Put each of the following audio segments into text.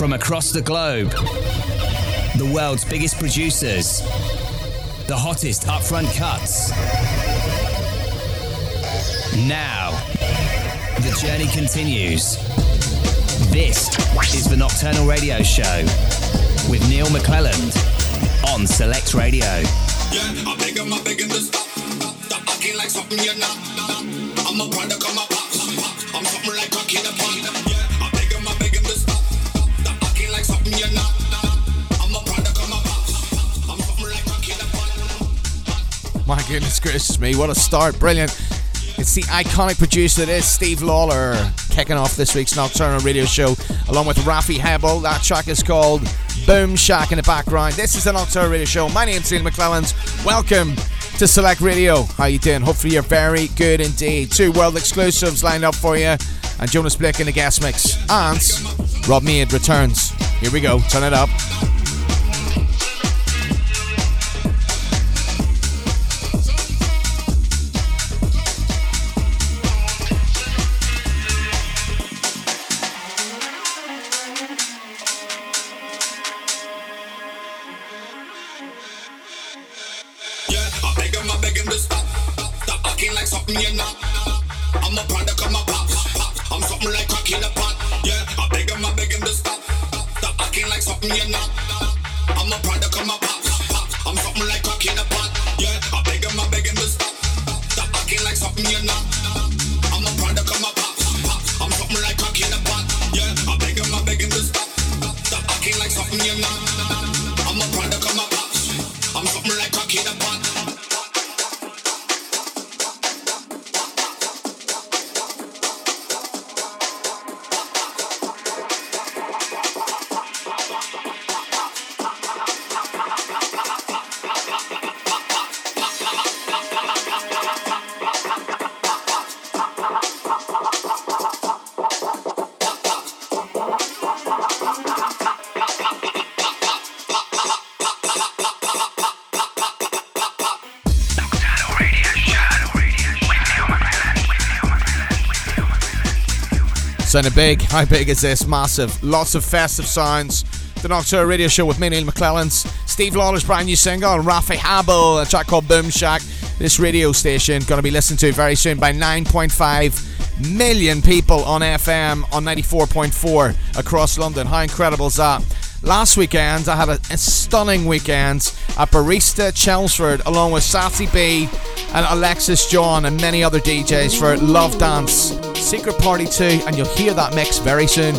from across the globe, the world's biggest producers, the hottest upfront cuts. Now, the journey continues. This is the Nocturnal Radio Show with Neil McClelland on Select Radio. Yeah, I'm begging to stop. Stop acting like something you're not. I'm a product of my pops. I'm something like cocky the pot. Yeah, I'm begging to stop. Stop acting like something you're not. I'm a product of my pops. I'm something like cocky the pot. My goodness gracious me, what a start, brilliant. It's the iconic producer, it is Steve Lawler, kicking off this week's Nocturnal Radio Show along with Rafi Hebel. That track is called Boom Shack in the background. This is the Nocturnal Radio Show. My name's Neil McClelland. Welcome to Select Radio. How you doing? Hopefully you're very good indeed. Two world exclusives lined up for you, and Jonas Blake in the guest mix. And Rob Mead returns. Here we go. Turn it up. Sounding big. How big is this? Massive. Lots of festive sounds. The Nocturnal Radio Show with me, Neil McClelland. Steve Lawler's brand new single, Rafi Hebel, a track called Boom Shack. This radio station going to be listened to very soon by 9.5 million people on FM on 94.4 across London. How incredible is that? Last weekend, I had a stunning weekend at Barista Chelmsford along with Sassy B and Alexis John and many other DJs for Love Dance Secret Party 2, and you'll hear that mix very soon.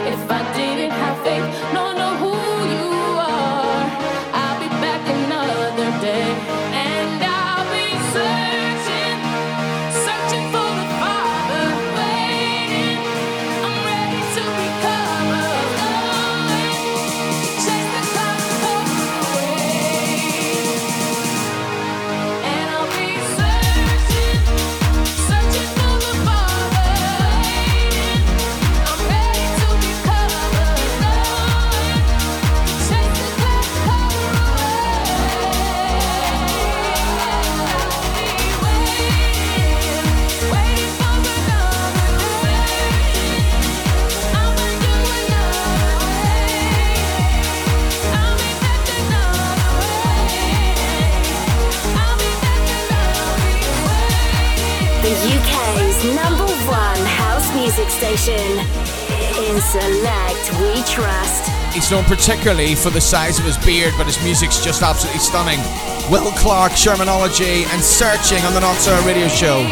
If I didn't music station. In Select, we trust. He's known particularly for the size of his beard, but his music's just absolutely stunning. Will Clark, Shermanology, and Searching on the Nocturnal Radio Show.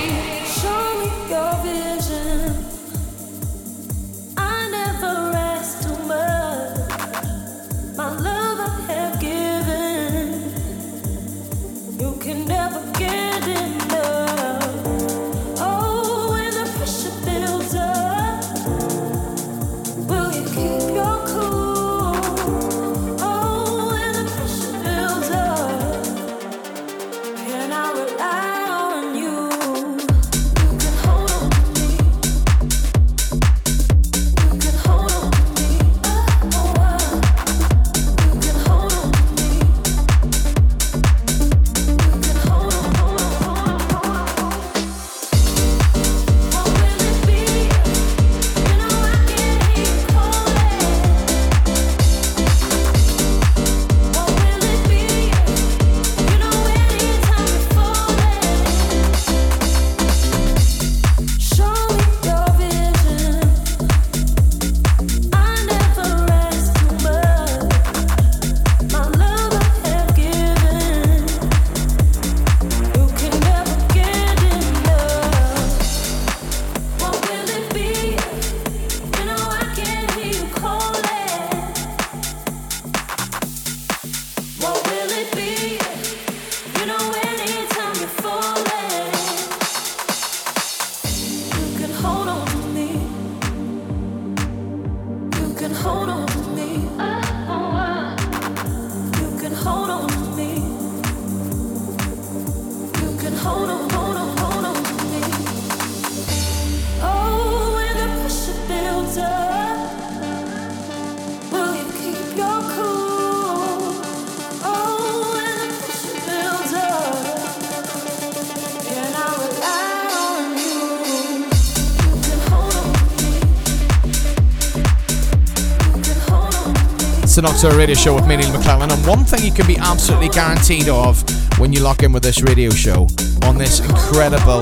The Nocturnal Radio Show with me, Neil McClelland, and one thing you can be absolutely guaranteed of when you lock in with this radio show on this incredible,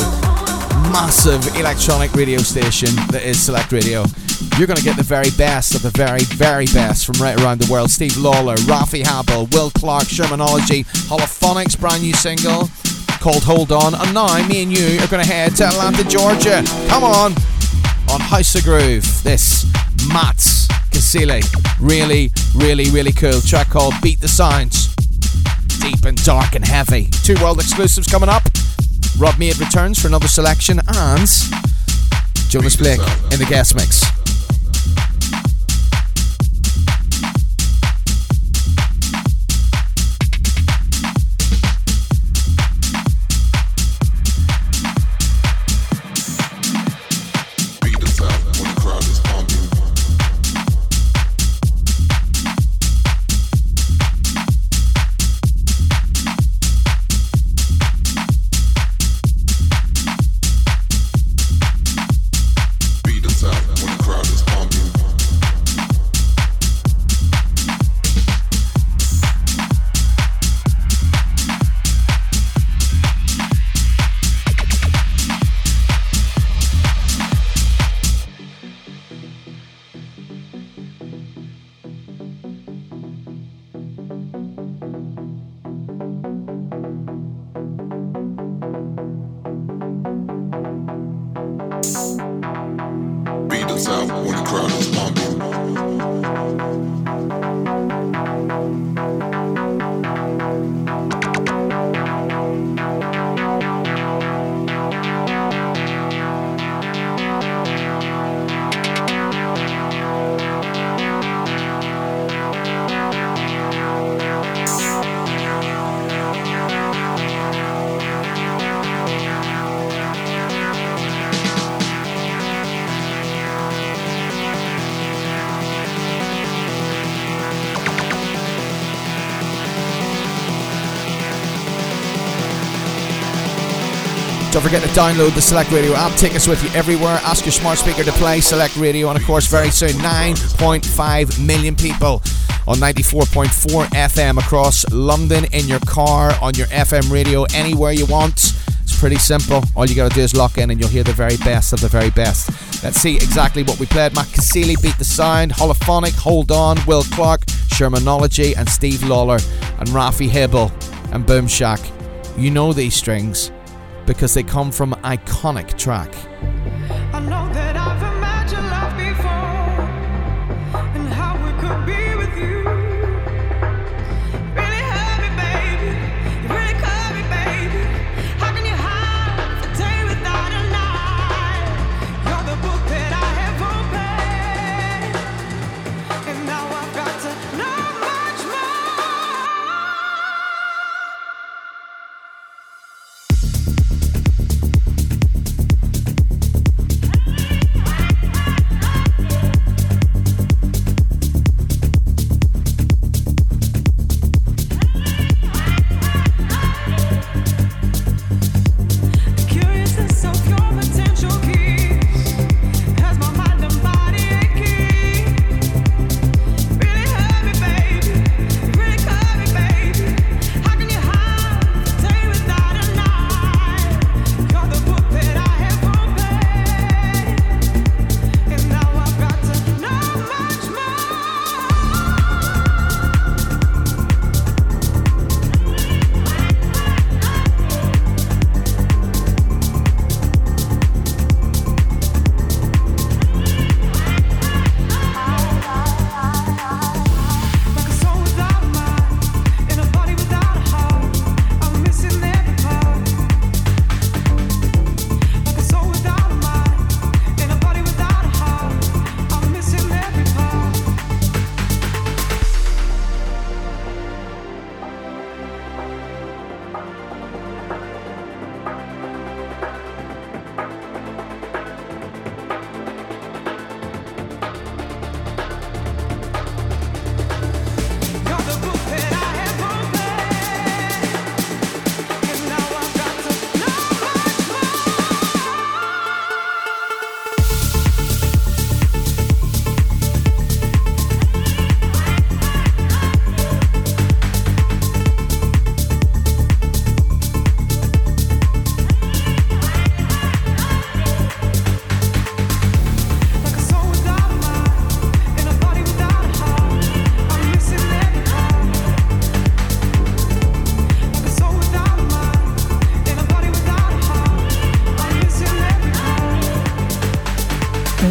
massive electronic radio station that is Select Radio, you're going to get the very best of the very, very best from right around the world. Steve Lawler, Rafi Hebel, Will Clark, Shermanology, Holophonics, brand new single called Hold On, and now me and you are going to head to Atlanta, Georgia. Come on House of Groove, this Mats Cassilli. Really cool track called Beat the Sounds. Deep and dark and heavy. Two world exclusives coming up. Rob Mead returns for another selection, and Jonas Blake in the guest mix. Don't forget to download the Select Radio app. Take us with you everywhere. Ask your smart speaker to play Select Radio. And of course, very soon, 9.5 million people on 94.4 FM across London, in your car, on your FM radio, anywhere you want. It's It's pretty simple. All you gotta do is lock in and you'll hear the very best of the very best. Let's see exactly what we played. Mats Cassilli, Beat the Sound, Holophonic, Hold On, Will Clark, Shermanology, and Steve Lawler, and Rafi Hebel, and Boom Shack. You know these strings because they come from an iconic track. I know that I've imagined life before and how it could be with you. Really hurt me, baby. You really cut me, baby. How can you hide a day without a night? You're the book that I have opened, and now I've got to know much more.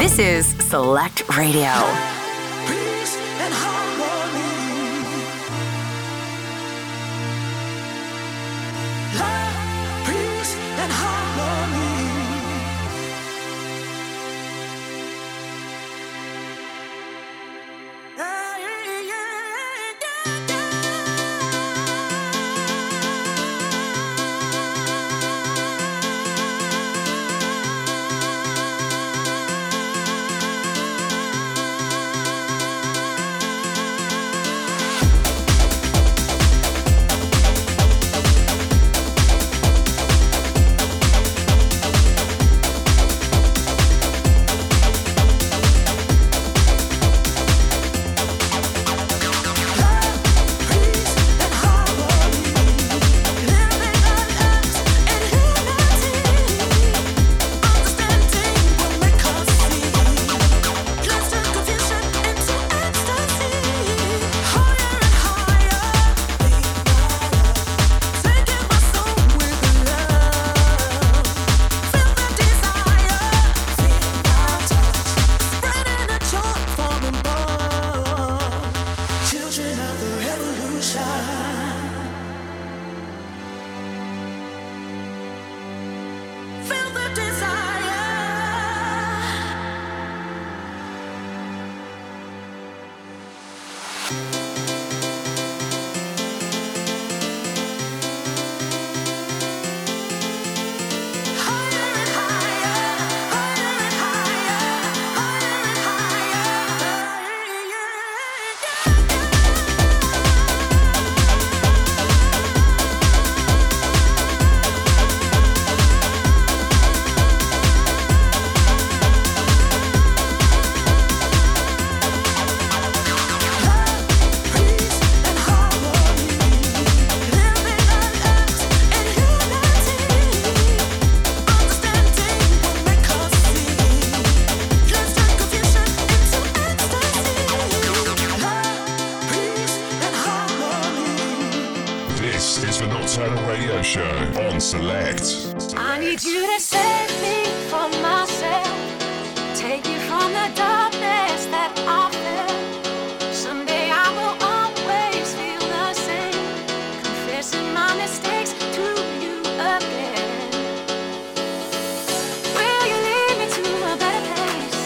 This is Select Radio. the Nocturnal Radio Show on Select. I need you to save me from myself. Take me from the darkness that I felt. Someday I will always feel the same, confessing my mistakes to you again. Will you lead me to a better place?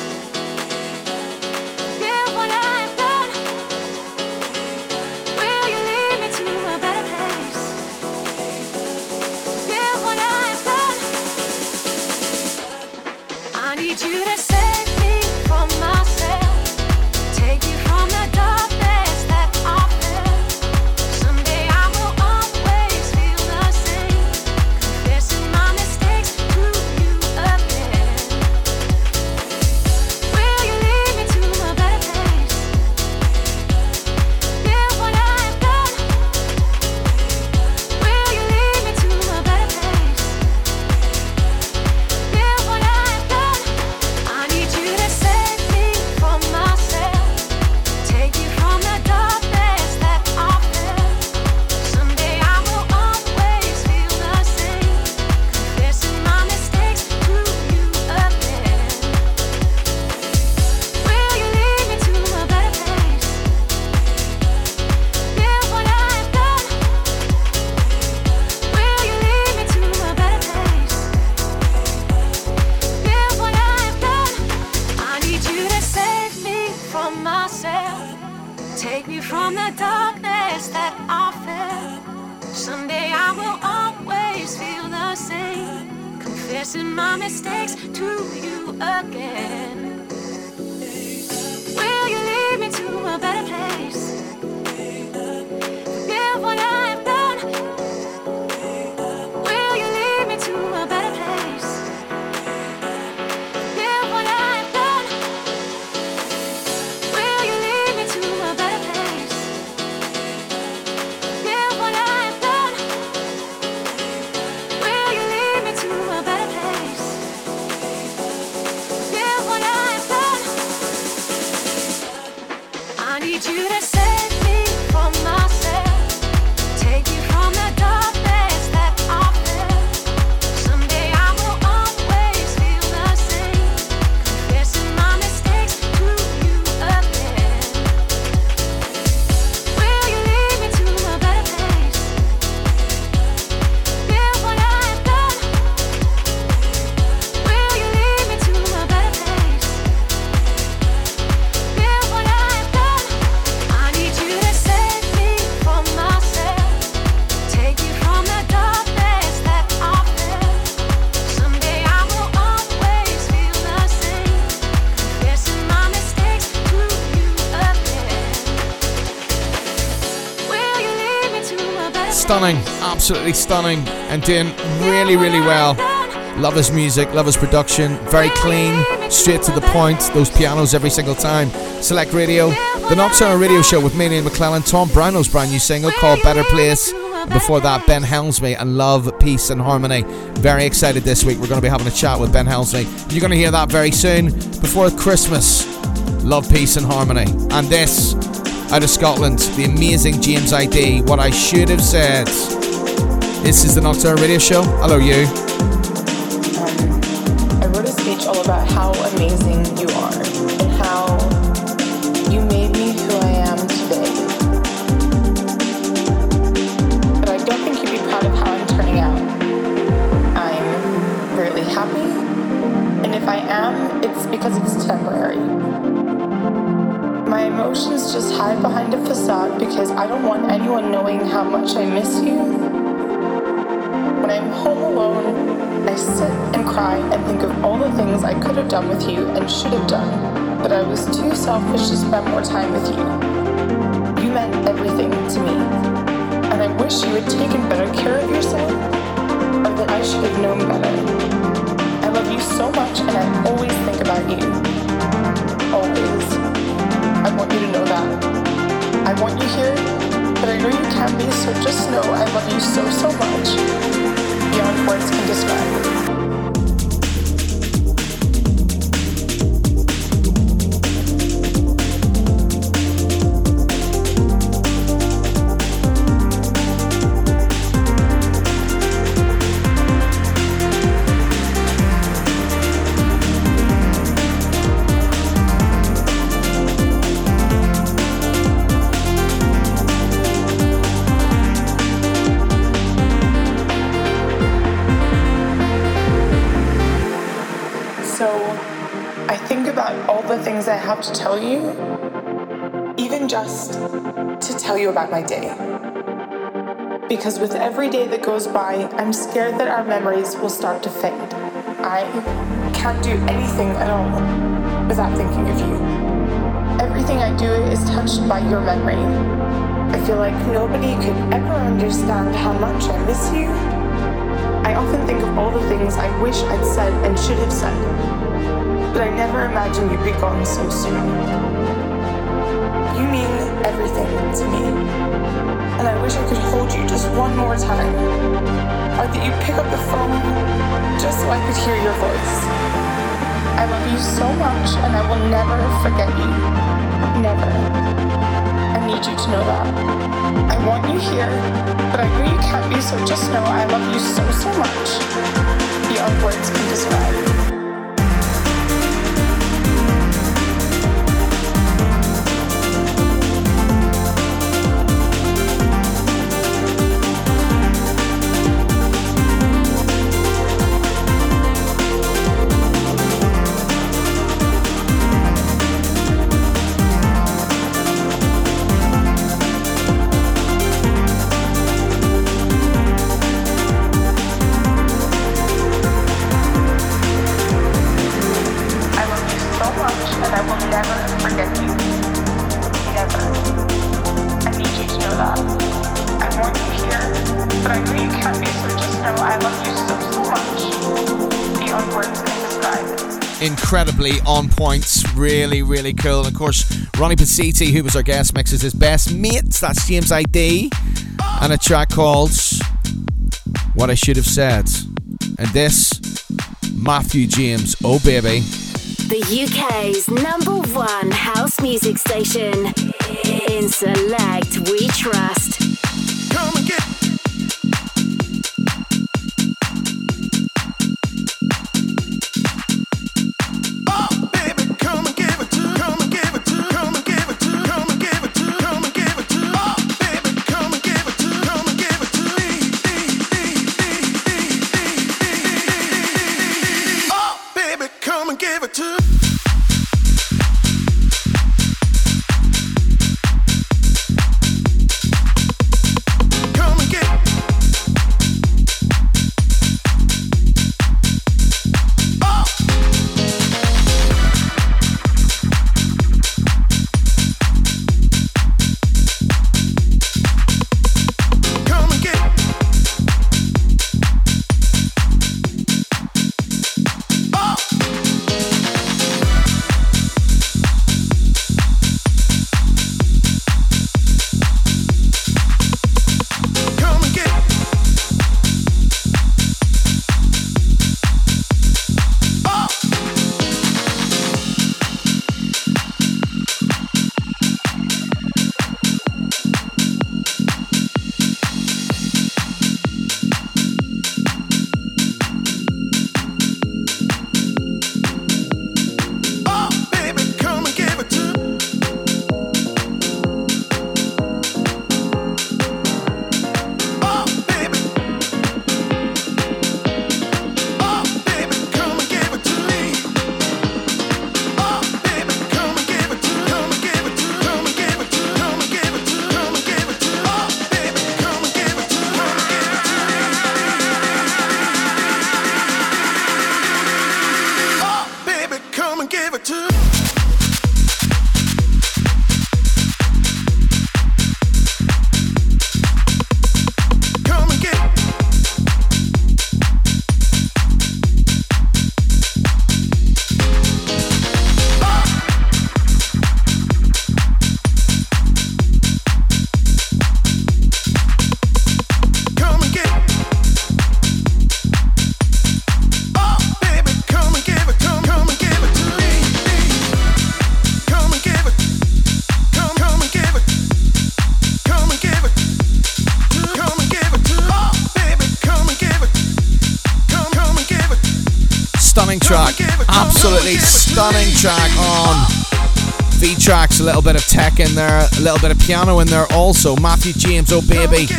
Hear what I've done. Will you lead me to a better place? Hear what I've done. I need you to save me from myself. Take you from the darkness that I felt. Someday I will always feel the same, confessing my mistakes to you again. Will you lead me to a better place? Hear what I've done. Will you lead me to a better place? Hear what I've done. I need you to save me from myself. Take you from the darkness that I felt. Someday I will always feel the same, confessing my mistakes to you again. Will you lead me to a better place? Hear what I've done. Will you lead me to a better place? Hear what I've done. I need you to save me from myself. Take me from the darkness that I felt. Someday I will always feel the same, confessing my mistakes to you again. Will you lead me to a better place? Forgive what I've done. Will you lead me to a better place? Forgive what I've done. Will you lead me to a better place? Forgive what I've done. Will you lead me to a better place? Forgive what I've done. I need you to save me from myself. Take you from the darkness that I felt. Someday I will always feel the same, confessing my mistakes to you again. Will you lead me to a better place? Hear what I've done. Will you lead me to a better place? Hear what I've done. I need you to save me from myself. Take you from the darkness that I felt. Someday I will always feel the same, confessing my mistakes to you again. Will you lead me to a better place? Stunning, absolutely stunning, and doing really, really well. Love his music, love his production, very clean, straight to the point, those pianos every single time. Select Radio, the Nocturnal Radio Show with me, Neil McClelland, Tom Brownell's brand new single called Better Place, and before that, Ben Hemsley and Love, Peace and Harmony. Very excited this week, we're going to be having a chat with Ben Hemsley. You're going to hear that very soon, before Christmas. Love, Peace and Harmony. And this, out of Scotland, the amazing James ID, What I Should Have Said. This is the Nocturnal Radio Show. Hello, you. I wrote a speech all about how amazing you are and how you made me who I am today. But I don't think you'd be proud of how I'm turning out. I'm really happy, and if I am, it's because it's temporary. My emotions just hide behind a facade because I don't want anyone knowing how much I miss you. When I'm home alone, I sit and cry and think of all the things I could have done with you and should have done, but I was too selfish to spend more time with you. You meant everything to me, and I wish you had taken better care of yourself, or that I should have known better. I love you so much, and I always think about you. Always. I want you to know that. I want you here. But I know you can be, so just know I love you so, so much, beyond words can describe. out to tell you, even just to tell you about my day. Because with every day that goes by, I'm scared that our memories will start to fade. I can't do anything at all without thinking of you. Everything I do is touched by your memory. I feel like nobody could ever understand how much I miss you. I often think of all the things I wish I'd said and should have said, but I never imagined you'd be gone so soon. You mean everything to me, and I wish I could hold you just one more time, or that you'd pick up the phone just so I could hear your voice. I love you so much, and I will never forget you. Never. I need you to know that. I want you here, but I know you can't be, so just know I love you so, so much. Beyond words can describe. Incredibly on points, really, really cool. And of course, Ronnie Pasiti, who was our guest, mixes his best mates. That's James ID, and a track called What I Should Have Said. And this, Matthew James, Oh Baby. The UK's number one house music station. In Select, we trust. Come and get. Stunning track on V-Tracks, a little bit of tech in there, a little bit of piano in there also. Matthew James, Oh Baby,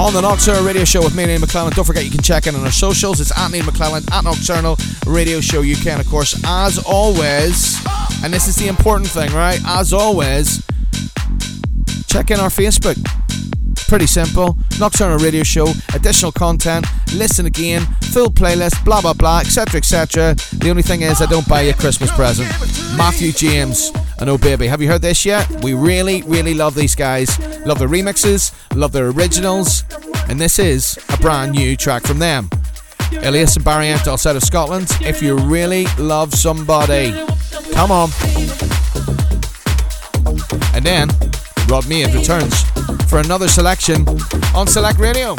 on the Nocturnal Radio Show with me, Neil McClelland. Don't forget you can check in on our socials. It's @NeilMcClelland, @Nocturnal Radio Show UK. And of course, as always, And this is the important thing, right? As always, check in our Facebook. Pretty simple. Nocturnal Radio Show, additional content, listen again, full playlist, blah, blah, blah, etc., etc. The only thing is I don't buy you a Christmas present. Matthew James and Oh Baby. Have you heard this yet? We really, really love these guys. Love their remixes, love their originals. And this is a brand new track from them. Elias and Barry Antos out of Scotland. If you really love somebody, come on. And then Rob Mead returns for another selection on Select Radio.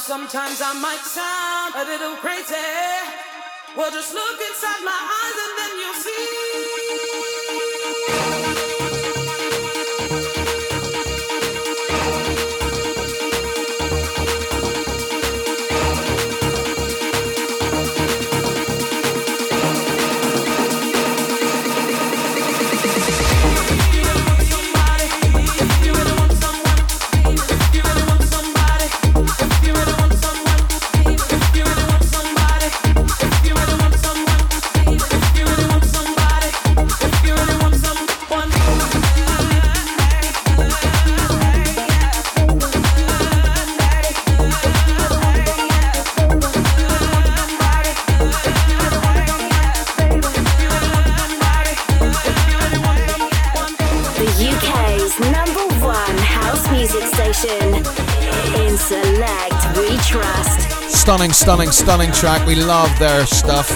Sometimes I might sound a little crazy. Well, just look inside my eyes and then you'll see. Stunning, stunning, stunning track. We love their stuff.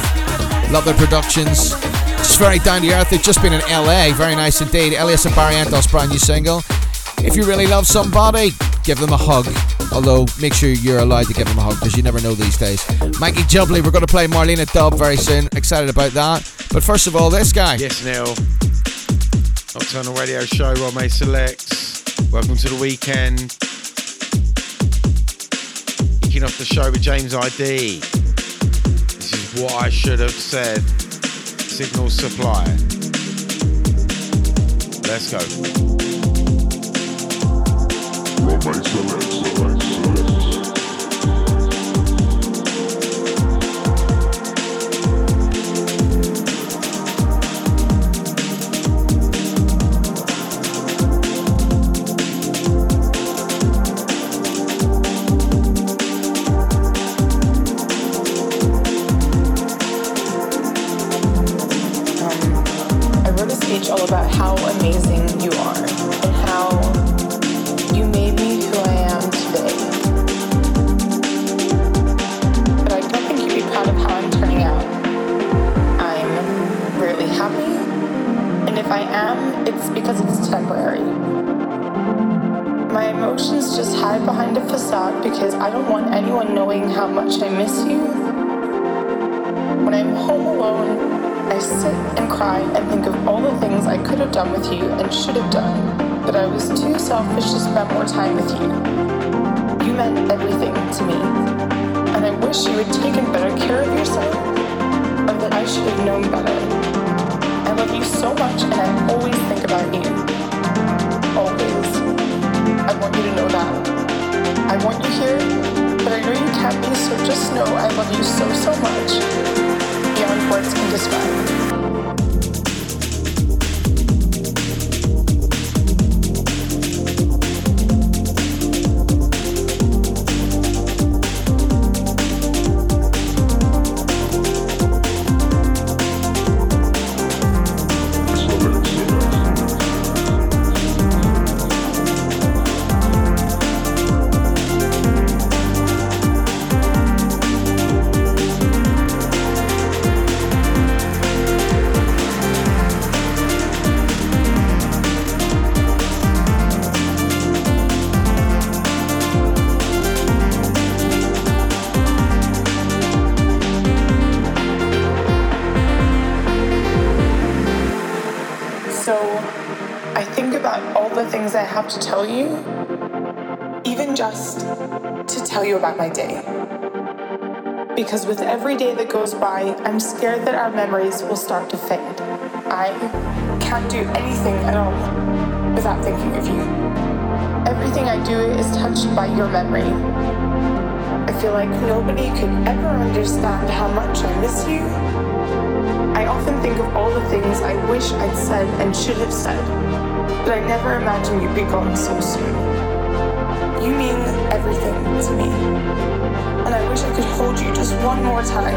Love their productions. It's very down to earth. They've just been in LA. Very nice indeed. Elias and Barry Antos, brand new single. If you really love somebody, give them a hug. Although, make sure you're allowed to give them a hug because you never know these days. Mikey Jubbly, we're going to play Marlena Dub very soon. Excited about that. But first of all, this guy. Yes, Neil. Nocturnal Radio Show, Rob Mead selects. Welcome to the weekend. Off the show with James ID. This is what I should have said. Signal Supply. Let's go. When I'm home alone, I sit and cry and think of all the things I could have done with you and should have done, but I was too selfish to spend more time with you. You meant everything to me, and I wish you had taken better care of yourself, or that I should have known better. I love you so much, and I always think about you. Always. I want you to know that. I want you here, but I know you can't be, so just know I love you so, so much, beyond words can describe. To tell you, even just to tell you about my day. Because with every day that goes by, I'm scared that our memories will start to fade. I can't do anything at all without thinking of you. Everything I do is touched by your memory. I feel like nobody could ever understand how much I miss you. I often think of all the things I wish I'd said and should have said. But I never imagined you'd be gone so soon. You mean everything to me. And I wish I could hold you just one more time.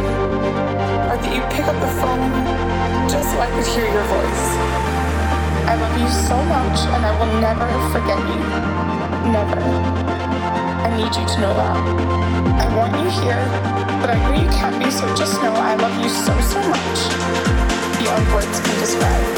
Or that you'd pick up the phone just so I could hear your voice. I love you so much, and I will never forget you. Never. I need you to know that. I want you here, but I know you can't be, so just know I love you so, so much. Beyond words can describe.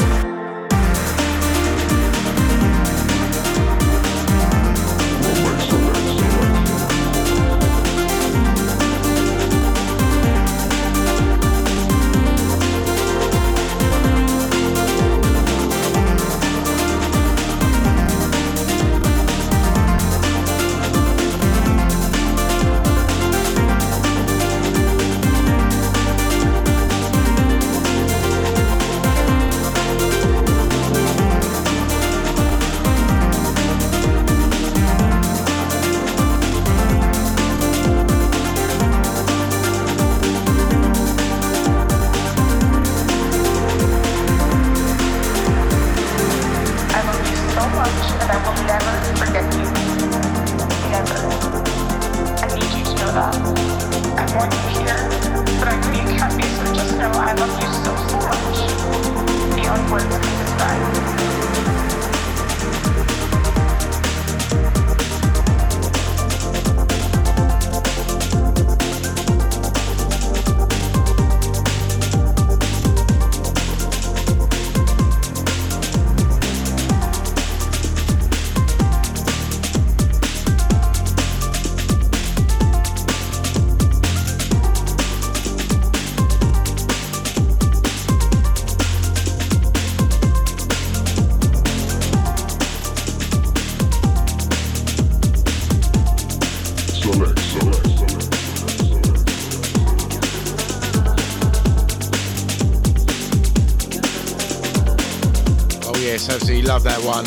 Absolutely love that one.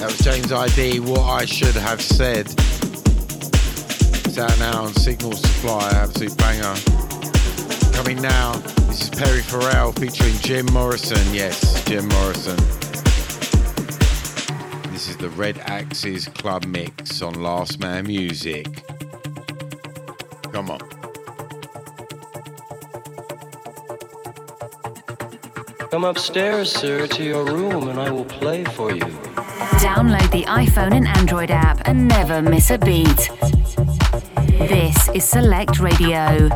That was James ID, What I Should Have Said. It's out now on Signal Supply, absolute banger. Coming now, this is Perry Farrell featuring Jim Morrison. Yes, Jim Morrison. This is the Red Axes Club Mix on Last Man Music. Come on. Come upstairs, sir, to your room and I will play for you. Download the iPhone and Android app and never miss a beat. This is Select Radio.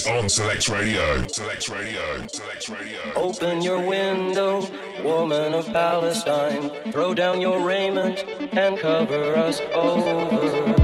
is on Select Radio. Open your window, woman of Palestine. Throw down your raiment and cover us over.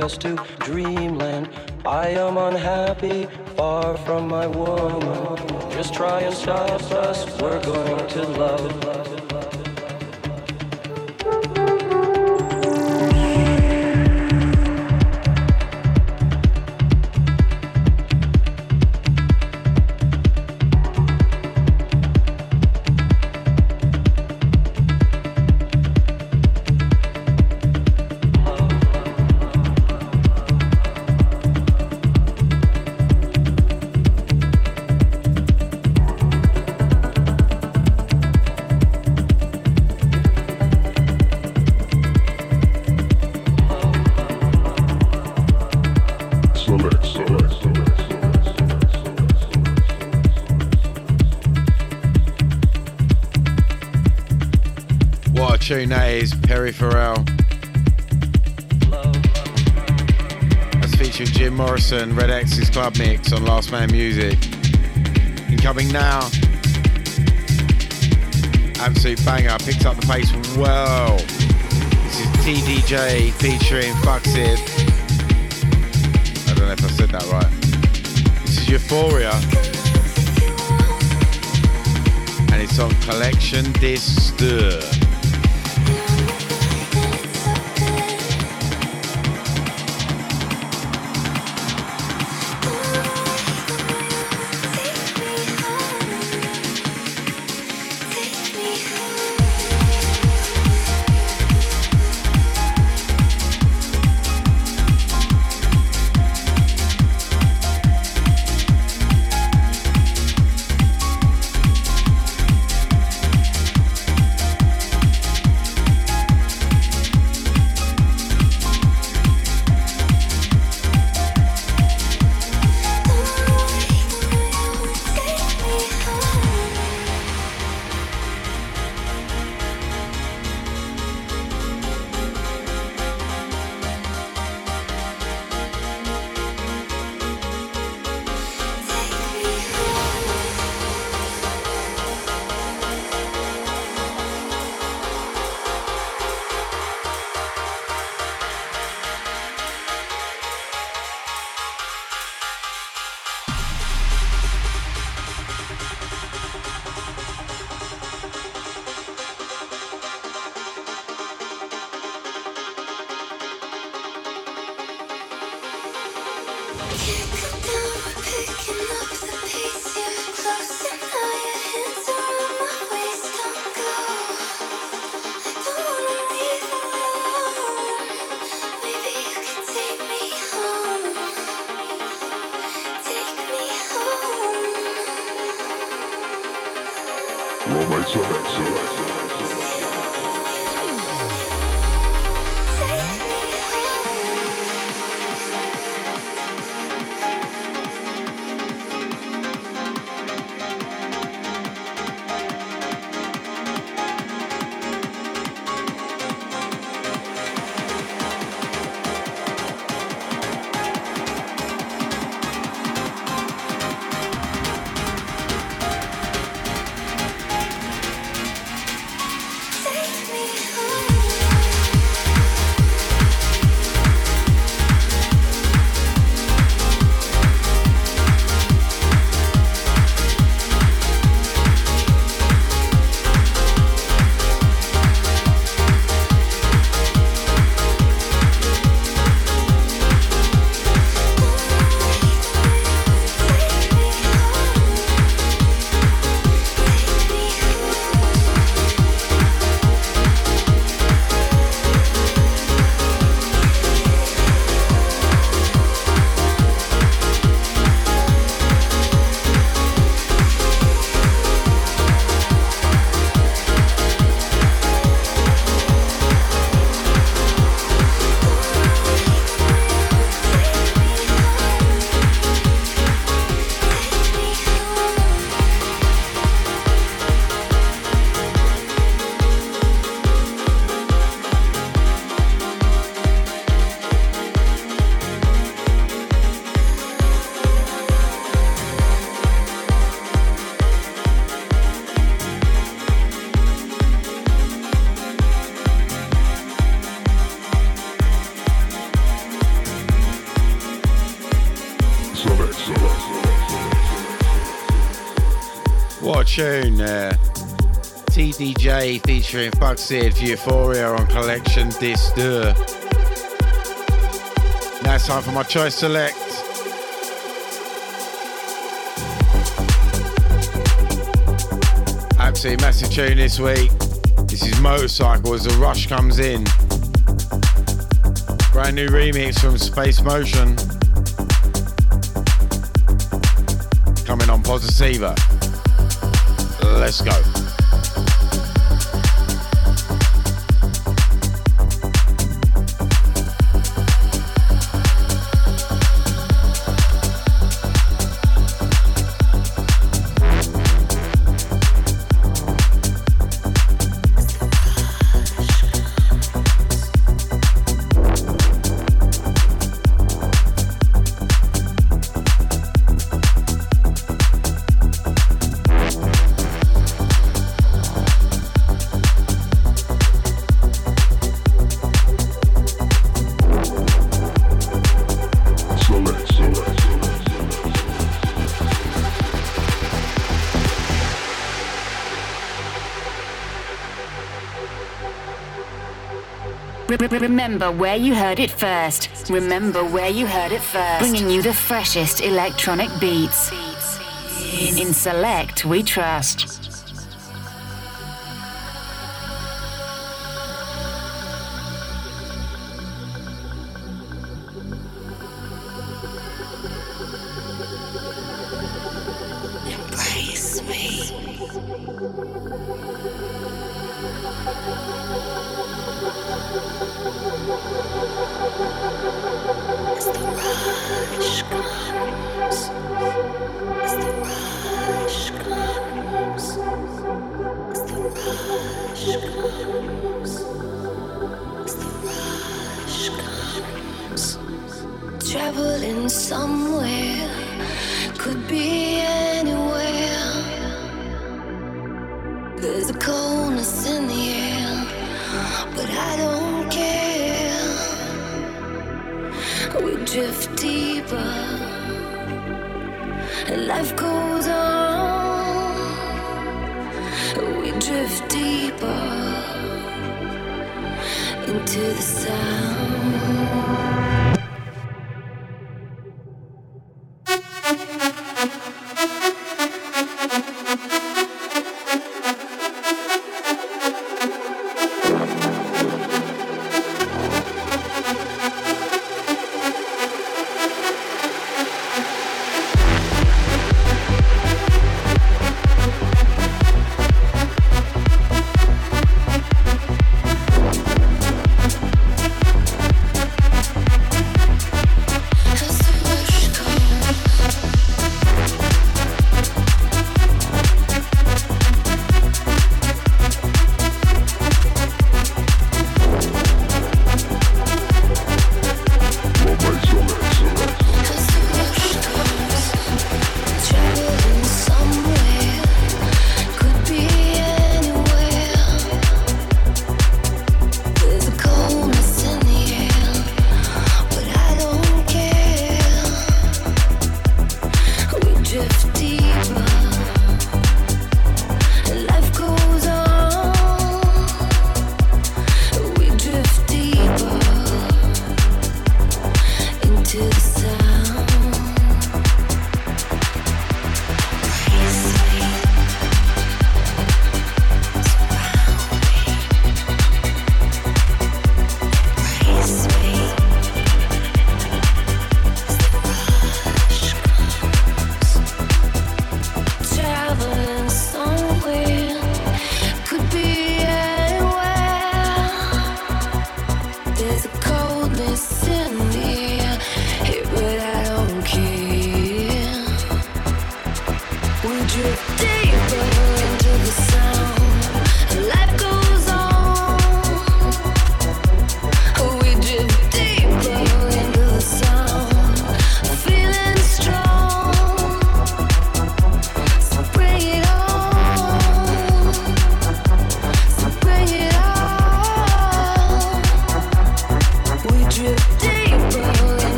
Us to dreamland. I am unhappy, far from my woman. Just try and stop us, we're going to love. That is Perry Farrell. That's featuring Jim Morrison, Red Axes Club Mix on Last Man Music. Incoming now, absolute banger, picks up the pace well. This is TDJ featuring Fucks It. I don't know if I said that right. This is Euphoria, and it's on Collection Disturb. What a tune there. TDJ featuring Fuxid for Euphoria on Collection Disc 2. Now it's time for my choice select. Absolutely massive tune this week. This is Motorcycle as the rush comes in. Brand new remix from Space Motion. Coming on Positiva. Let's go. Remember where you heard it first. Remember where you heard it first. Bringing you the freshest electronic beats. In Select, we trust.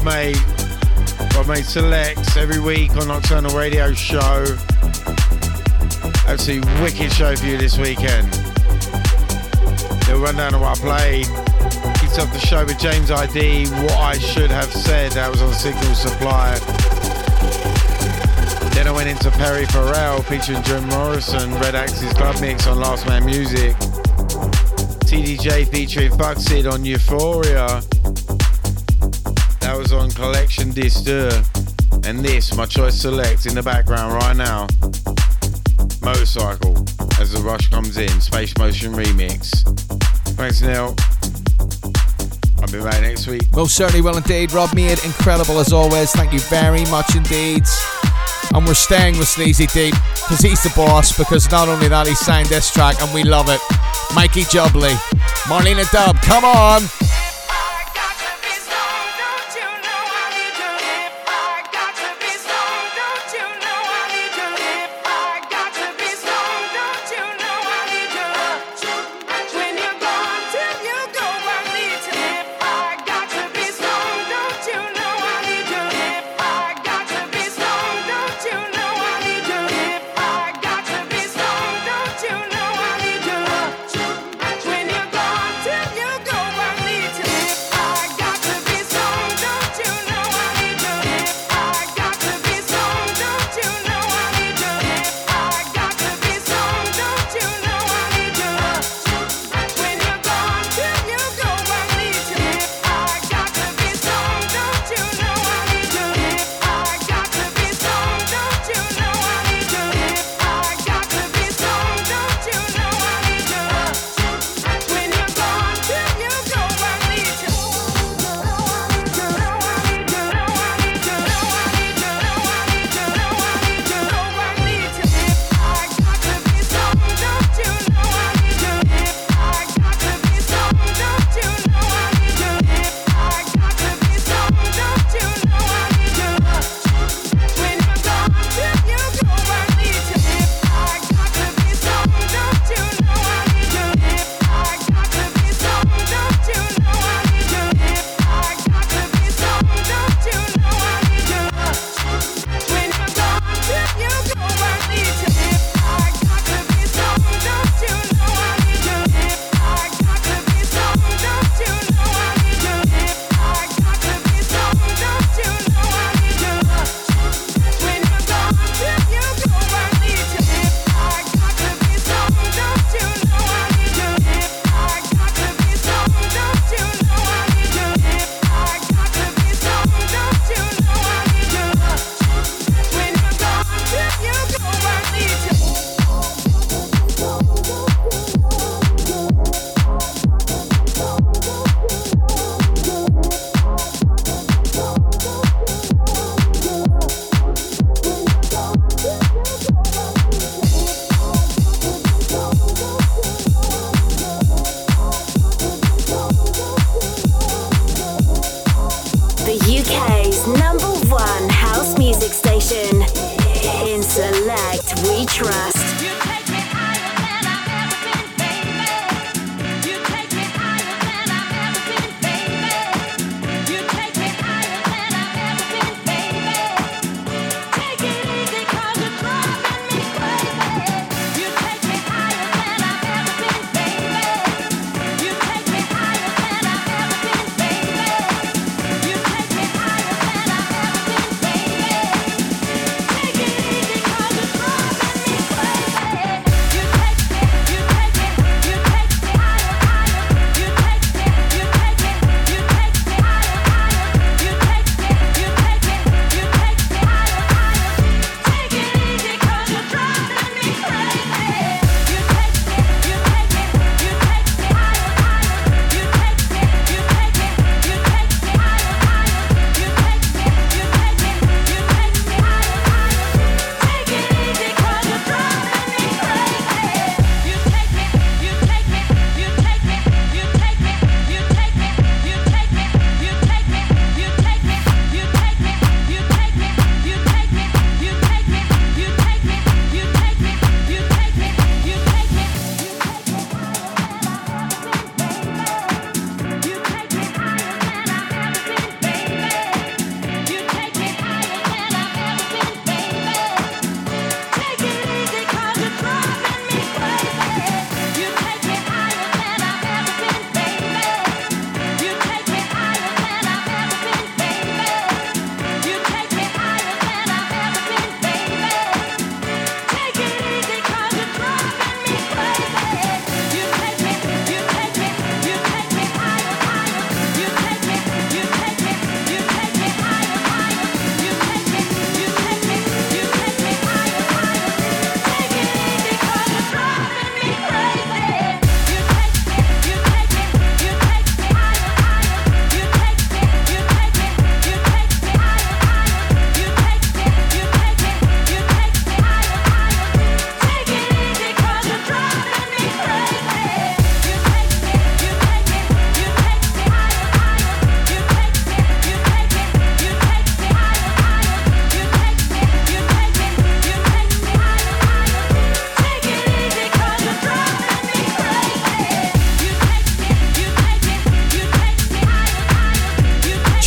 Rob Mead selects every week on Nocturnal Radio Show. Absolutely wicked show for you this weekend. The rundown of what I played. Kicks off the show with James ID, What I Should Have Said. That was on Signal Supply. Then I went into Perry Farrell featuring Jim Morrison, Red Axes Club Mix on Last Man Music. TDJ featuring Buckseed on Euphoria. That was on Collection Distur, and this, my choice select in the background right now, Motorcycle, as the rush comes in, Space Motion remix. Thanks, Neil. I'll be back next week. Most certainly will indeed. Rob Mead, incredible as always. Thank you very much indeed. And we're staying with Sneezy Deep, because he's the boss, because not only that, he sang this track, and we love it. Mikey Jubbly, Marlena Dub, come on!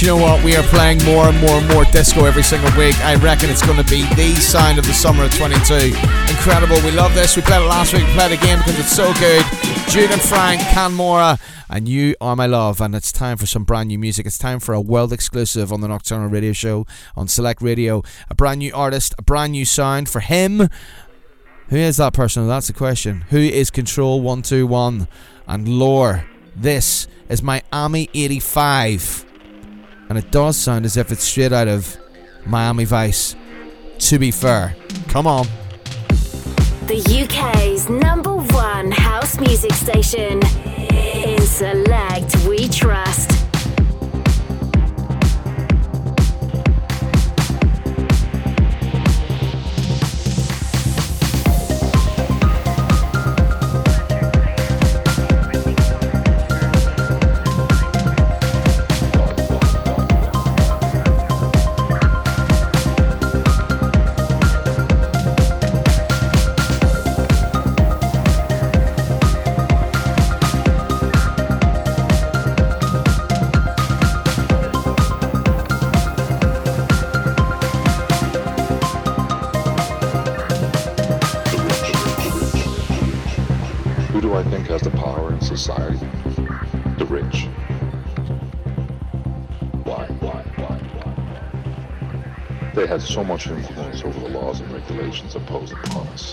you know what? We are playing more and more and more disco every single week. I reckon it's going to be the sound of the summer of 22. Incredible. We love this. We played it last week. We played it again because it's so good. Duke and Frank, Canmora, and You Are My Love. And it's time for some brand new music. It's time for a world exclusive on the Nocturnal Radio Show on Select Radio. A brand new artist, a brand new sound for him. Who is that person? That's the question. Who is Control 121 and Lore? This is Miami 85, and it does sound as if it's straight out of Miami Vice, to be fair. Come on. The UK's number one house music station. In Select, we trust. Had so much influence over the laws and regulations imposed upon us.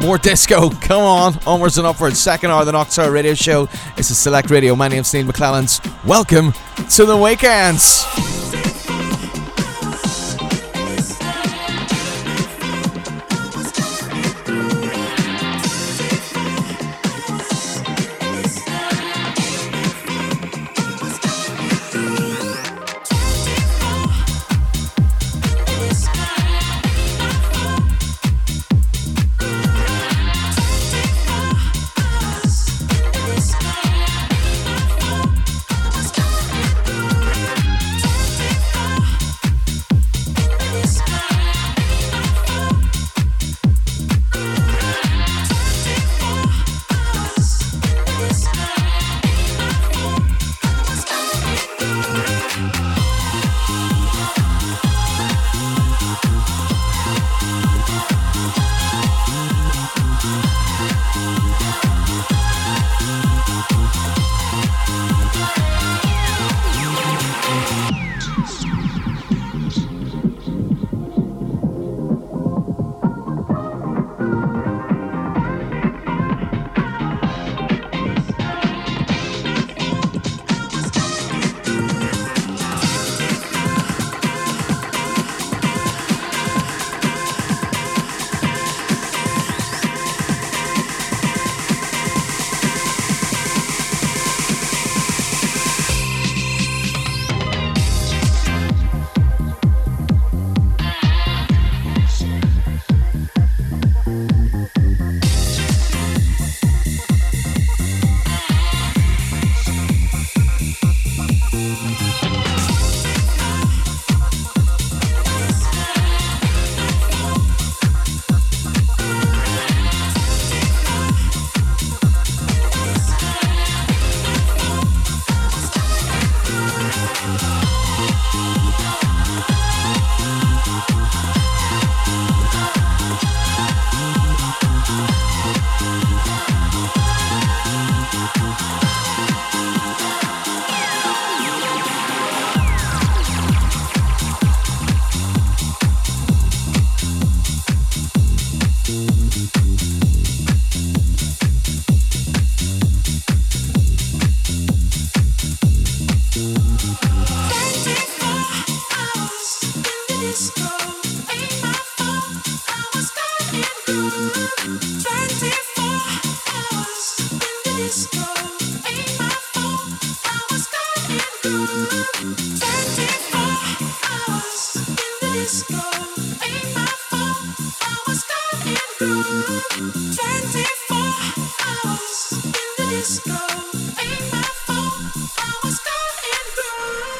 More disco, come on, onwards and upwards. Second hour of the Nocturnal Radio Show. This is Select Radio. My name's Neil McClelland. Welcome to the weekends.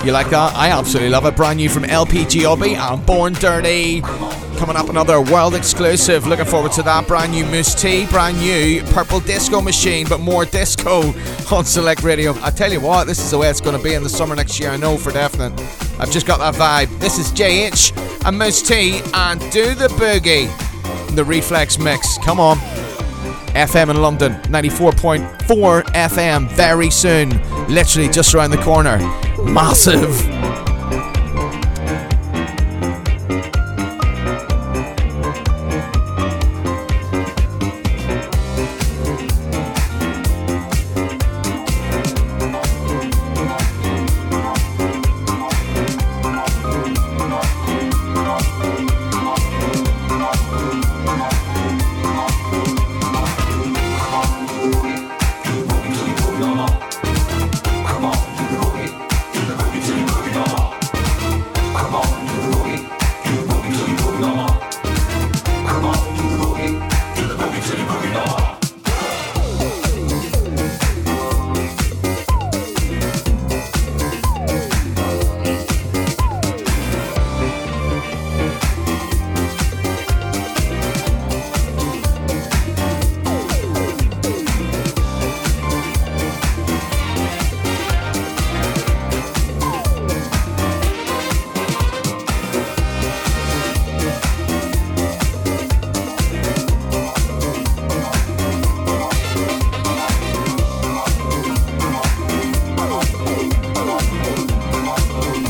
You like that? I absolutely love it. Brand new from LP Giobbi and Born Dirty. Coming up, another world exclusive. Looking forward to that. Brand new Moose T, brand new Purple Disco Machine, but more disco on Select Radio. I tell you what, this is the way it's going to be in the summer next year. I know for definite. I've just got that vibe. This is JH and Moose T and Do the Boogie. The Reflex Mix. Come on. FM in London, 94.4 FM, very soon, literally just around the corner. Massive.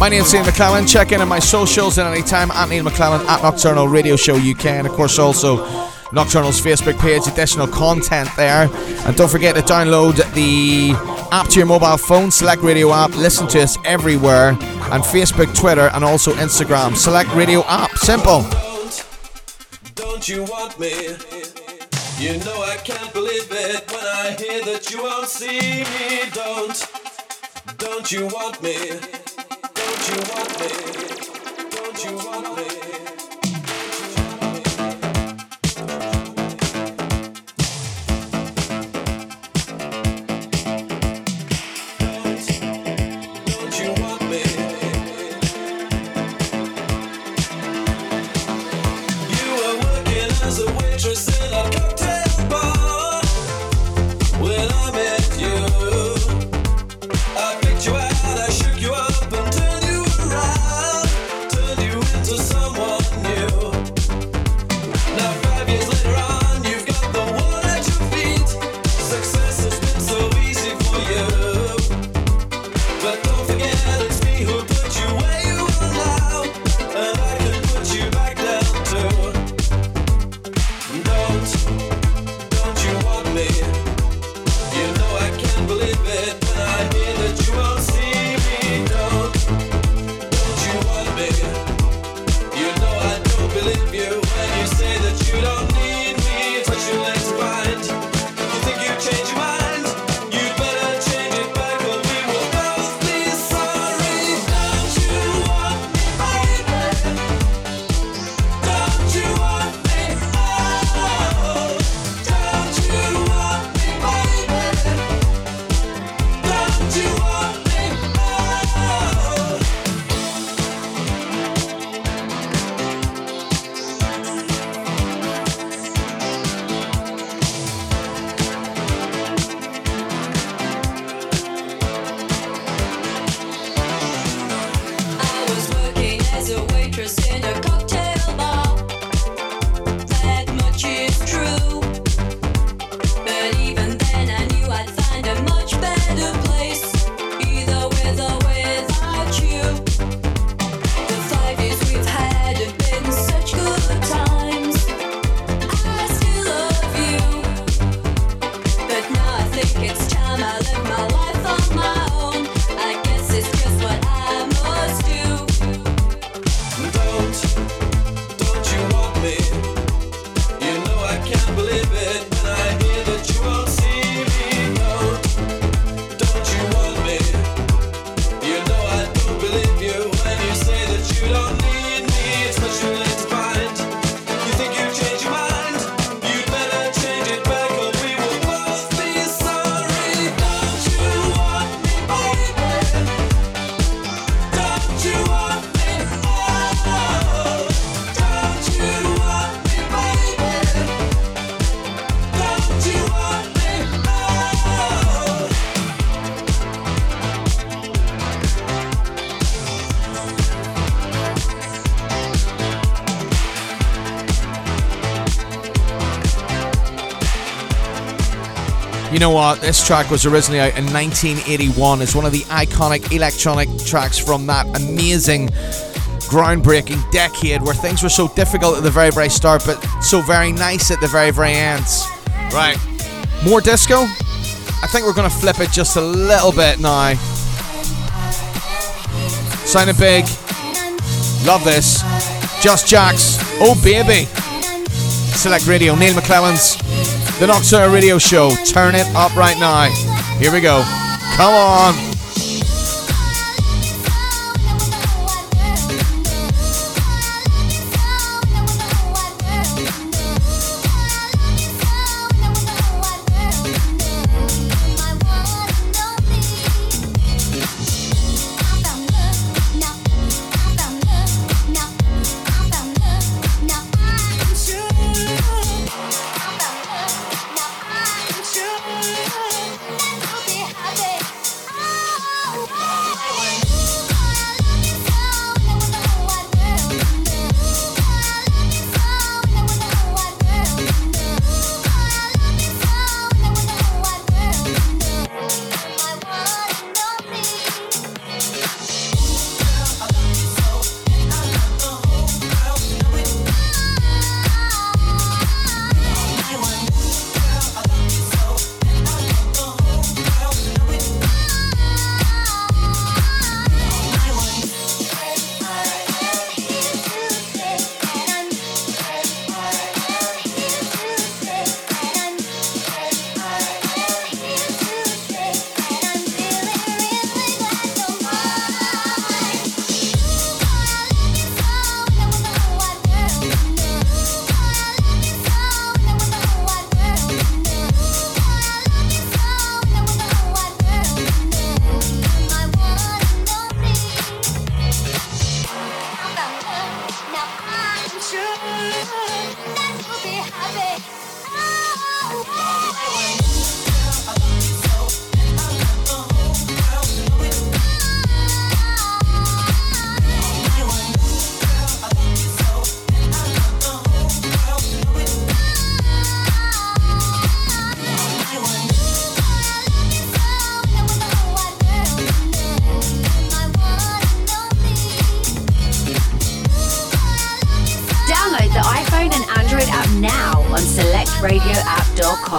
My name's Neil McClelland. Check in on my socials at any time at Neil McClelland, at Nocturnal Radio Show UK, and of course also Nocturnal's Facebook page, additional content there. And don't forget to download the app to your mobile phone, Select Radio app. Listen to us everywhere on Facebook, Twitter, and also Instagram. Select Radio app. Simple. Don't you want me? You know I can't believe it when I hear that you won't see me. Don't you want me? Don't you want me? Don't you want me? You You know what? This track was originally out in 1981. It's one of the iconic electronic tracks from that amazing, groundbreaking decade where things were so difficult at the very, very start, but so very nice at the very, very end. Right. More disco? I think we're going to flip it just a little bit now. Sounding big. Love this. Just Jax. Oh, baby. Select Radio. Neil McClelland's The Nocturnal Radio Show. Turn it up right now. Here we go. Come on.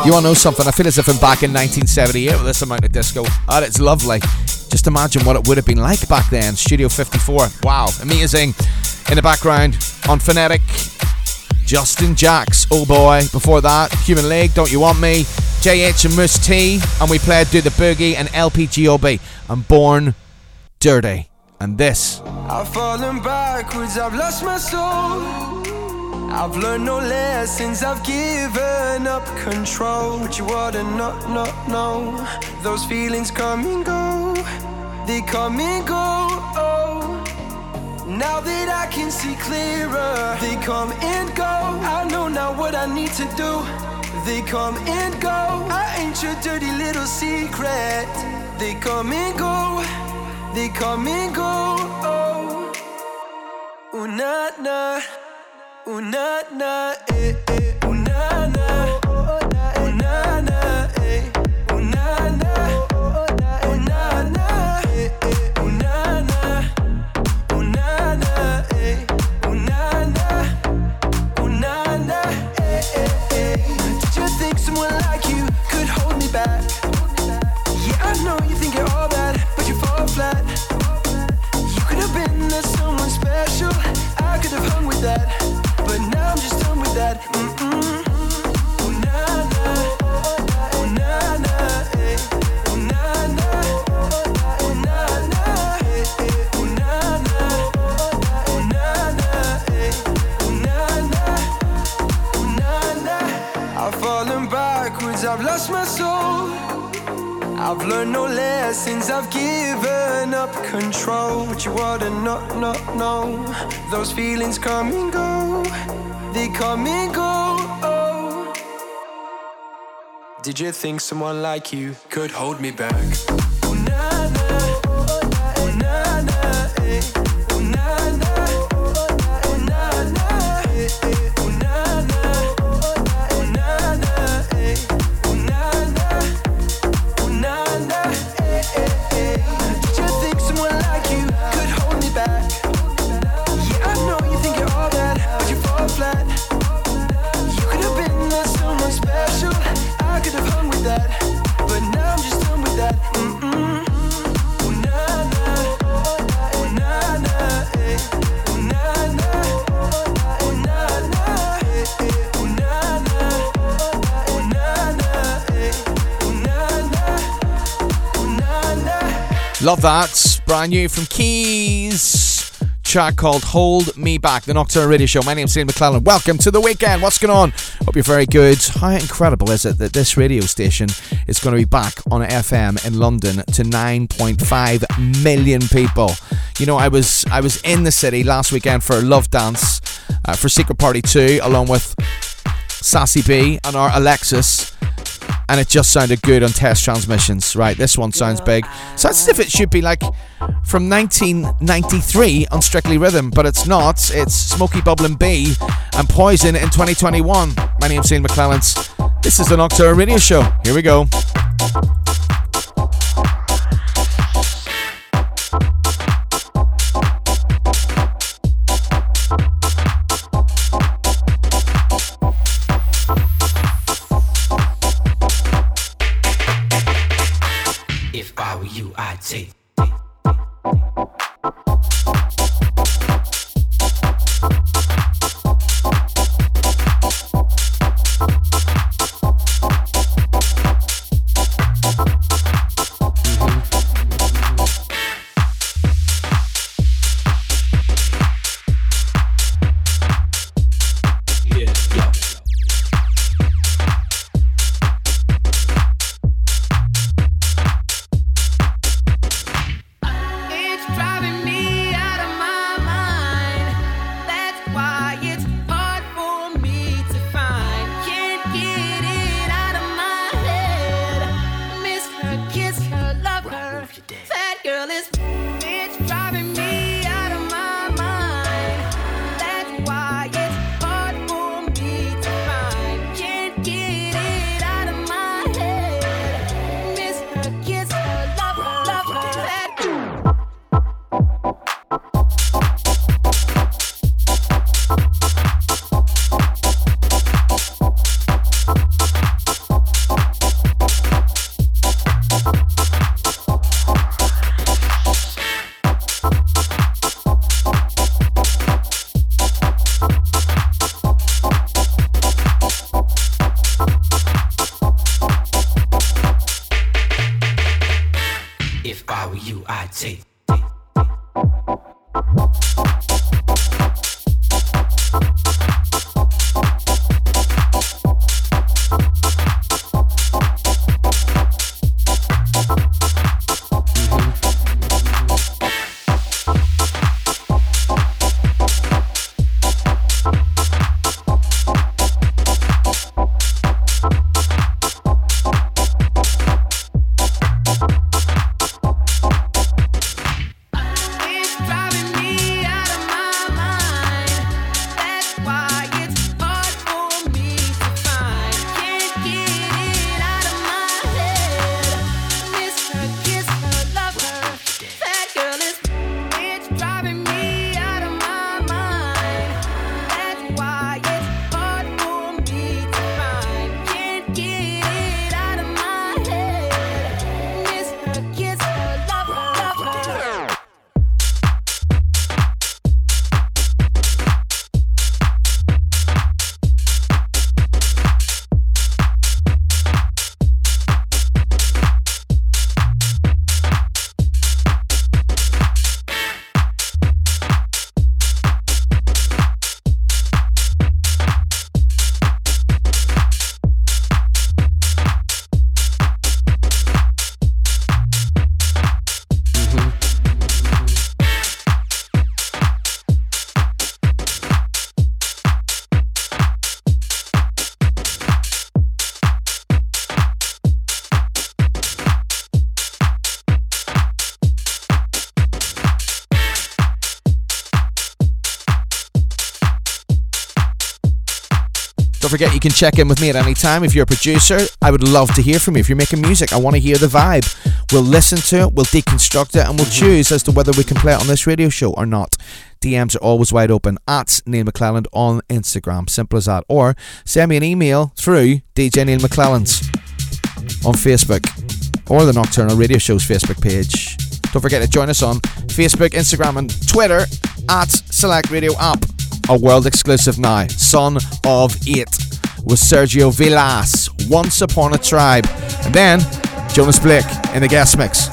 You want to know something? I feel as if I'm back in 1978 with this amount of disco. And it's lovely. Just imagine what it would have been like back then. Studio 54. Wow. Amazing. In the background, on Phonetic, Justin Jax. Oh boy. Before that, Human League, Don't You Want Me, JH and Moose T. And we played Do the Boogie and LPGOB and Born Dirty. And this. I've fallen backwards. I've lost my soul. I've learned no lessons, I've given up control. But you ought to know. Those feelings come and go. They come and go, oh. Now that I can see clearer, they come and go. I know now what I need to do. They come and go. I ain't your dirty little secret. They come and go. They come and go, oh. Ooh, nah, nah. Ooh, na, na, eh, eh. Ooh, na, na. Ooh, na, na, eh. Ooh, na, na. Ooh, na, na, eh, eh. Ooh, na, na. Ooh, na, na, eh. Ooh, na, na. Ooh, na, na, eh, eh, eh. Did you think someone like you could hold me back? Yeah, I know you think you're all bad, but you fall flat. You could have been there, someone special. I could have hung with that. But now I'm just done with that. Mm-mm. Ooh, na, na. Ooh, na, na. Ooh, na, na. Ooh, na, na. Ooh, na, na. Ooh, na, na. Ooh, na, na. Ooh, na, na. I've fallen backwards. I've lost my soul. I've learned no lessons. I've given up control. But you ought to know. Those feelings come and go. They come and go, oh. Did you think someone like you could hold me back? Ooh, na, na. Ooh, na, na, eh. Ooh, na, na. Ooh, na, na, eh, eh. Ooh, na, na. Ooh, na, na, eh. Ooh, na, na. Love that. Brand new from Keys. Track called Hold Me Back. The Nocturnal Radio Show. My name's Neil McClelland. Welcome to the weekend. What's going on? Hope you're very good. How incredible is it that this radio station is going to be back on FM in London to 9.5 million people. You know, I was in the city last weekend for Love Dance for Secret Party 2 along with Sassy B and our Alexis, and it just sounded good on test transmissions. Right, this one sounds big. Sounds as if it should be like from 1993 on Strictly Rhythm, but it's not. It's Smokey Bubbling Bee and Poison in 2021. My name's Neil McClelland. This is the Nocturnal Radio Show. Here we go. Take forget you can check in with me at any time. If you're a producer, I would love to hear from you. If you're making music, I want to hear the vibe. We'll listen to it, we'll deconstruct it, and we'll choose as to whether we can play it on this radio show or not. DMs are always wide open at Neil McClelland on Instagram. Simple as that. Or send me an email through DJ Neil McClelland on Facebook or the Nocturnal Radio Show's Facebook page. Don't forget to join us on Facebook, Instagram, and Twitter at Select Radio App. A world exclusive now. Son of It with Sergio Vilas, Once Upon a Tribe, and then Jonas Blake in the guest mix.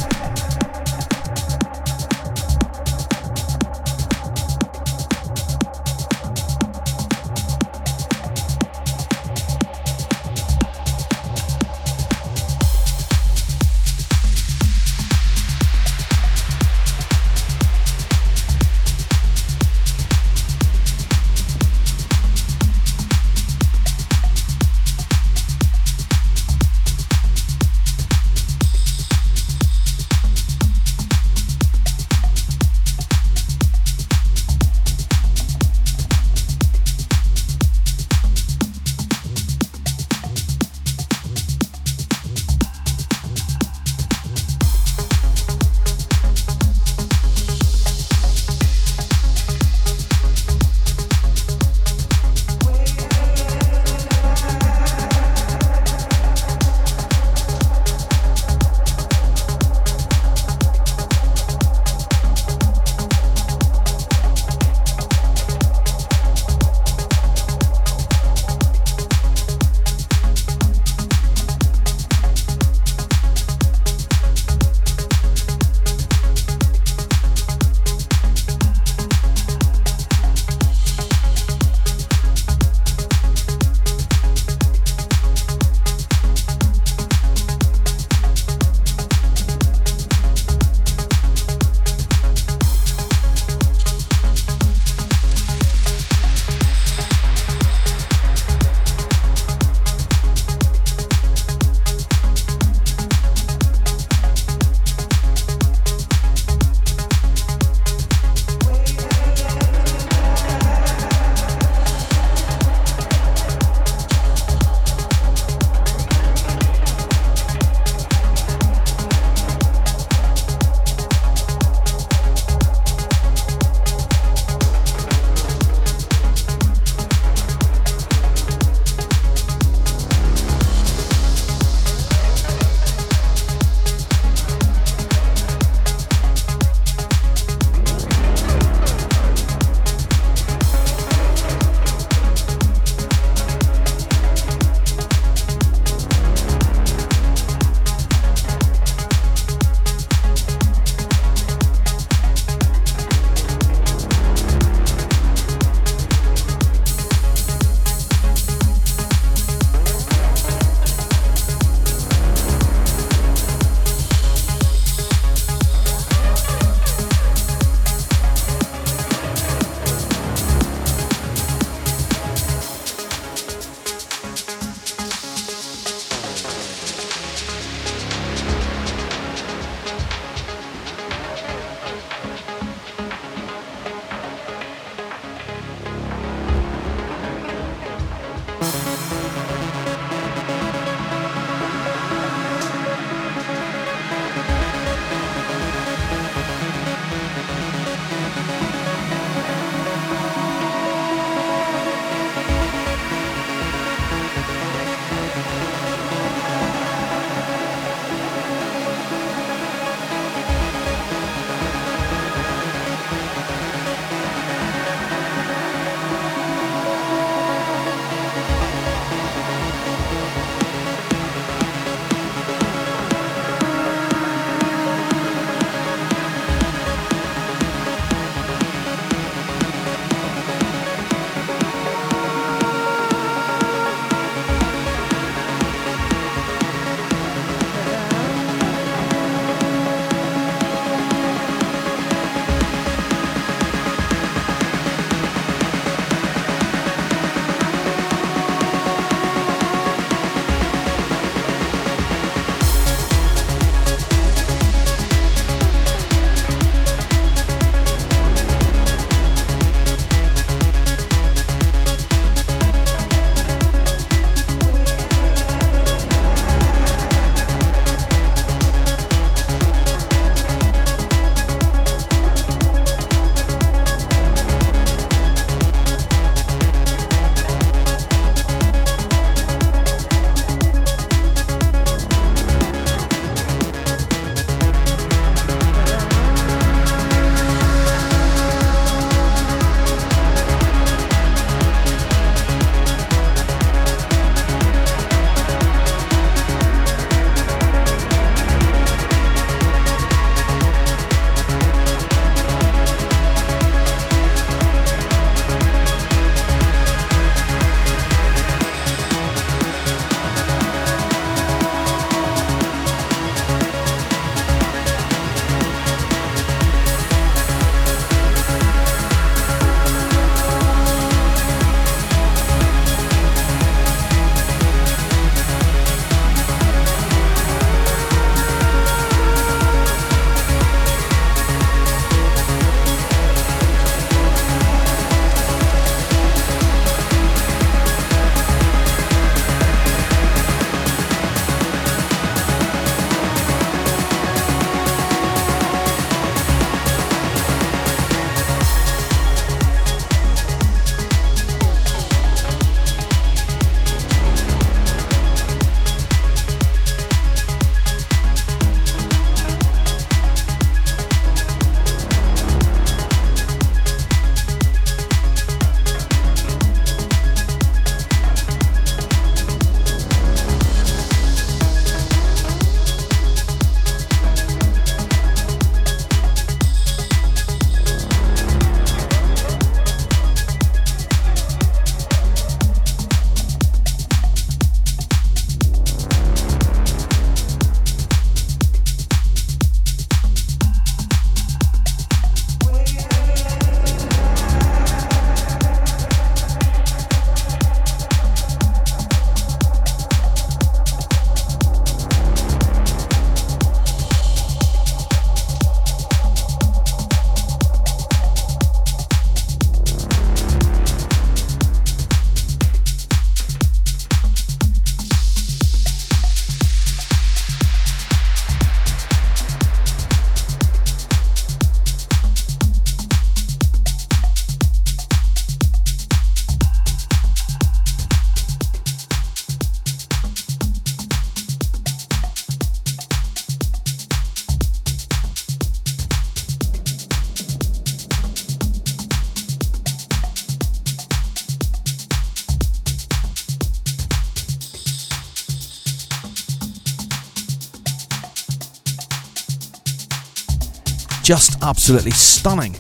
just absolutely stunning.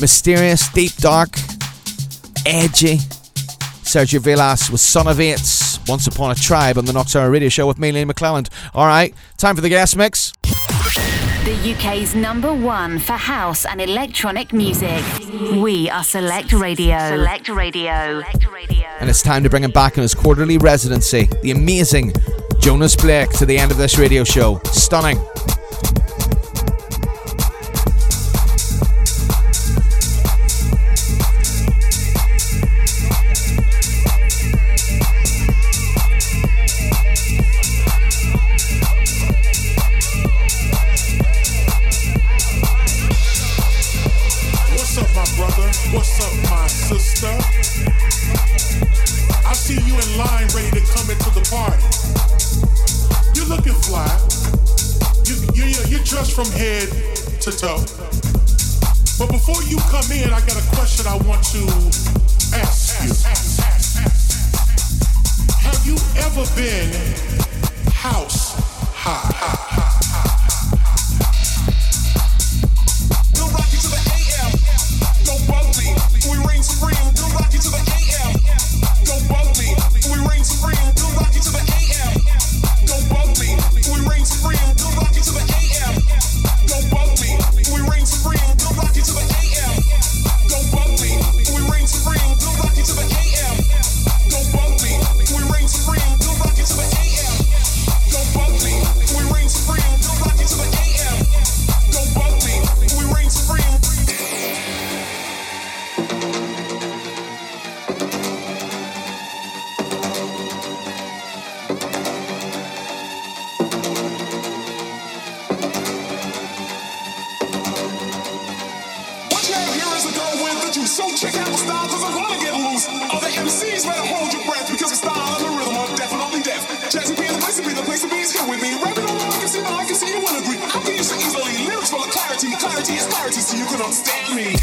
Mysterious, deep, dark, edgy. Sergio Vilas with Son of It, Once Upon a Tribe on the Nocturnal Radio Show with me, Neil McClelland. Alright, time for the guest mix. The UK's number one for house and electronic music. We are Select Radio. Select Radio. And it's time to bring him back in his quarterly residency, the amazing Jonas Blake, to the end of this radio show. Stunning. What's up, my sister? I see you in line, ready to come into the party. You're looking fly. You're dressed from head to toe. But before you come in, I got a question I want to ask you. Have you ever been house high? We'll rock you to the AM. Don't bug me. We reign supreme. We'll rock you to the AM. Don't bug me. We reign supreme. We'll rock you to the AM. Don't bug me. We reign supreme. We'll rock you to the AM. Don't bug me. We reign supreme. We'll rock you to the AM. Don't bug me. We reign supreme. We'll rock you to the AM. Don't bug me. We reign supreme. We'll rock you to the AM. Don't bug me. We reign supreme. We'll rock you to the AM. Don't bug me. We reign supreme. Check out the style, cause I wanna get loose. Other MCs better hold your breath, because the style and the rhythm are definitely deaf. Jazzy B is the place to be, the place to be is here with me. Rapping on I can see, but I can see you wanna agree. I can use it easily, lyrics full of clarity. Clarity is clarity, so you can understand me.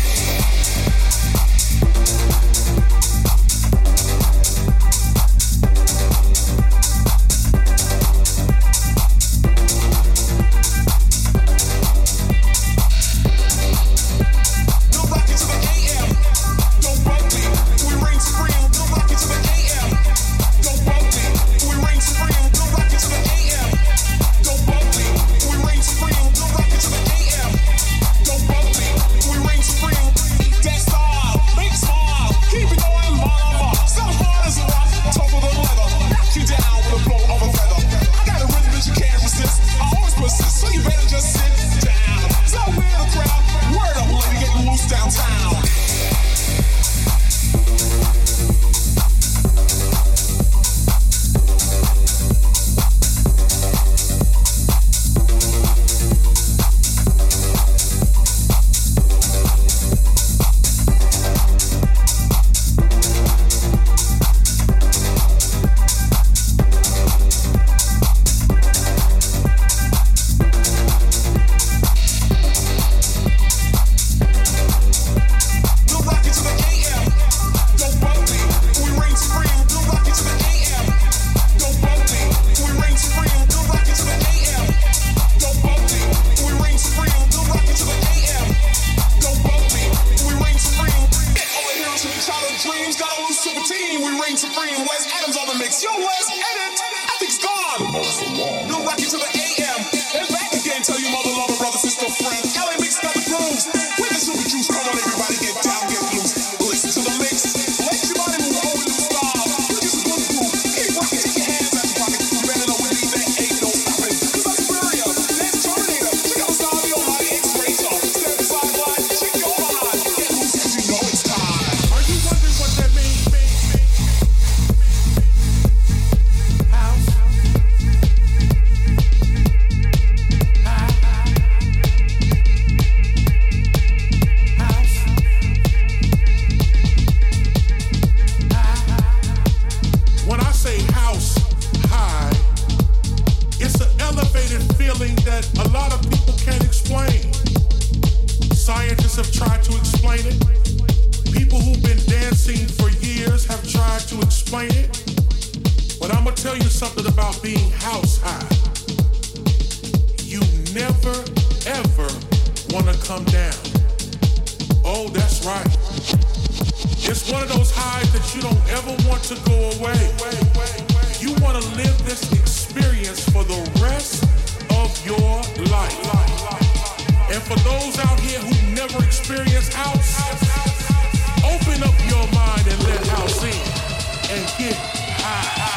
come down. Oh, that's right. It's one of those highs that you don't ever want to go away. You want to live this experience for the rest of your life. And for those out here who never experienced house, open up your mind and let house in and get high.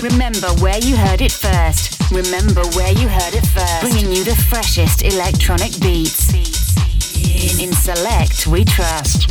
Remember where you heard it first. Remember where you heard it first. Bringing you the freshest electronic beats. In Select, we trust.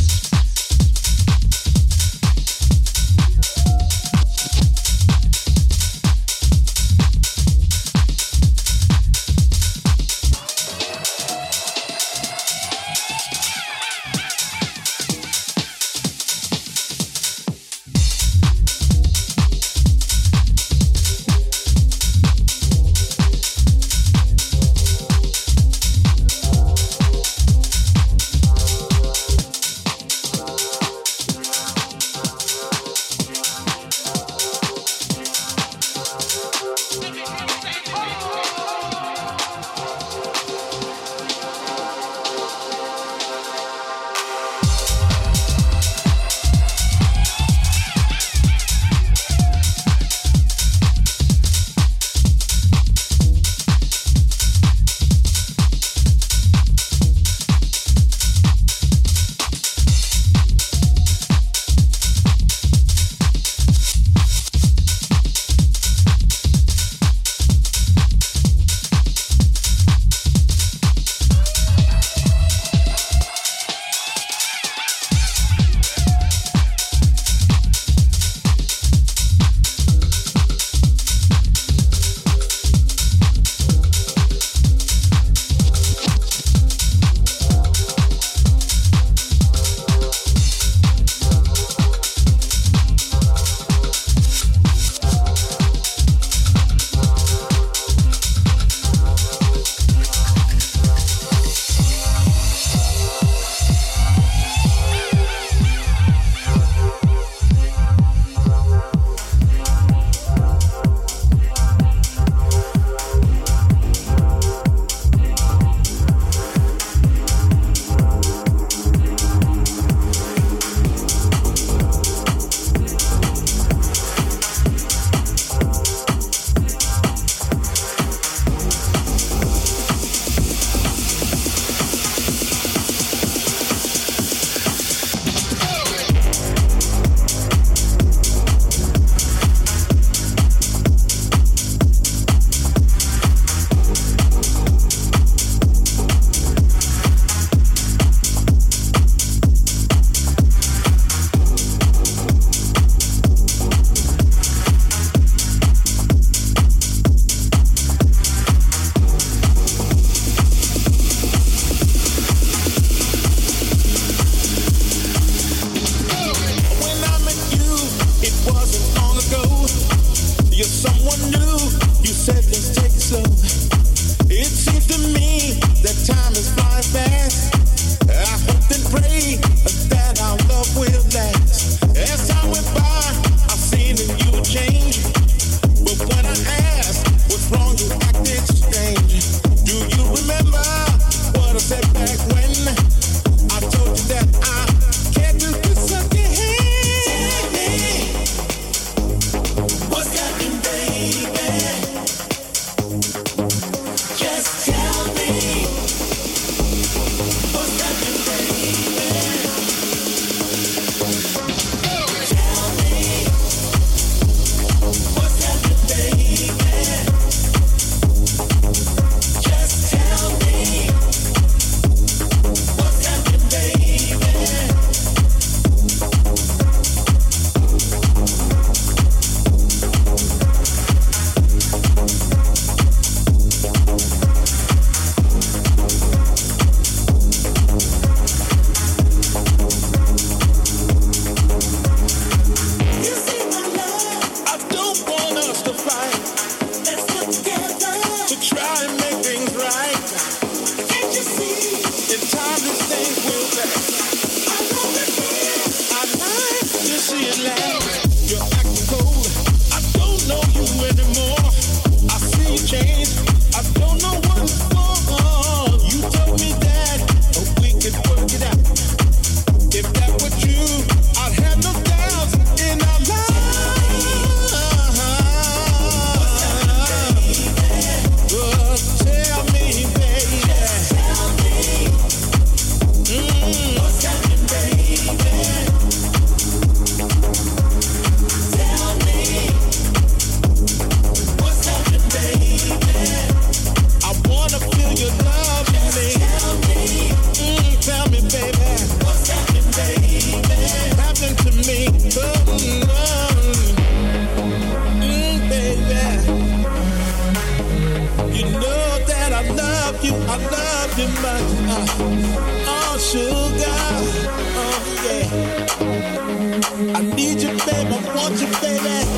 famous, want you famous.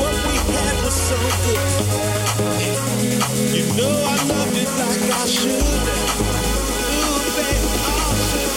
What we had was so good. You know I loved it like I should. Ooh, baby, all my.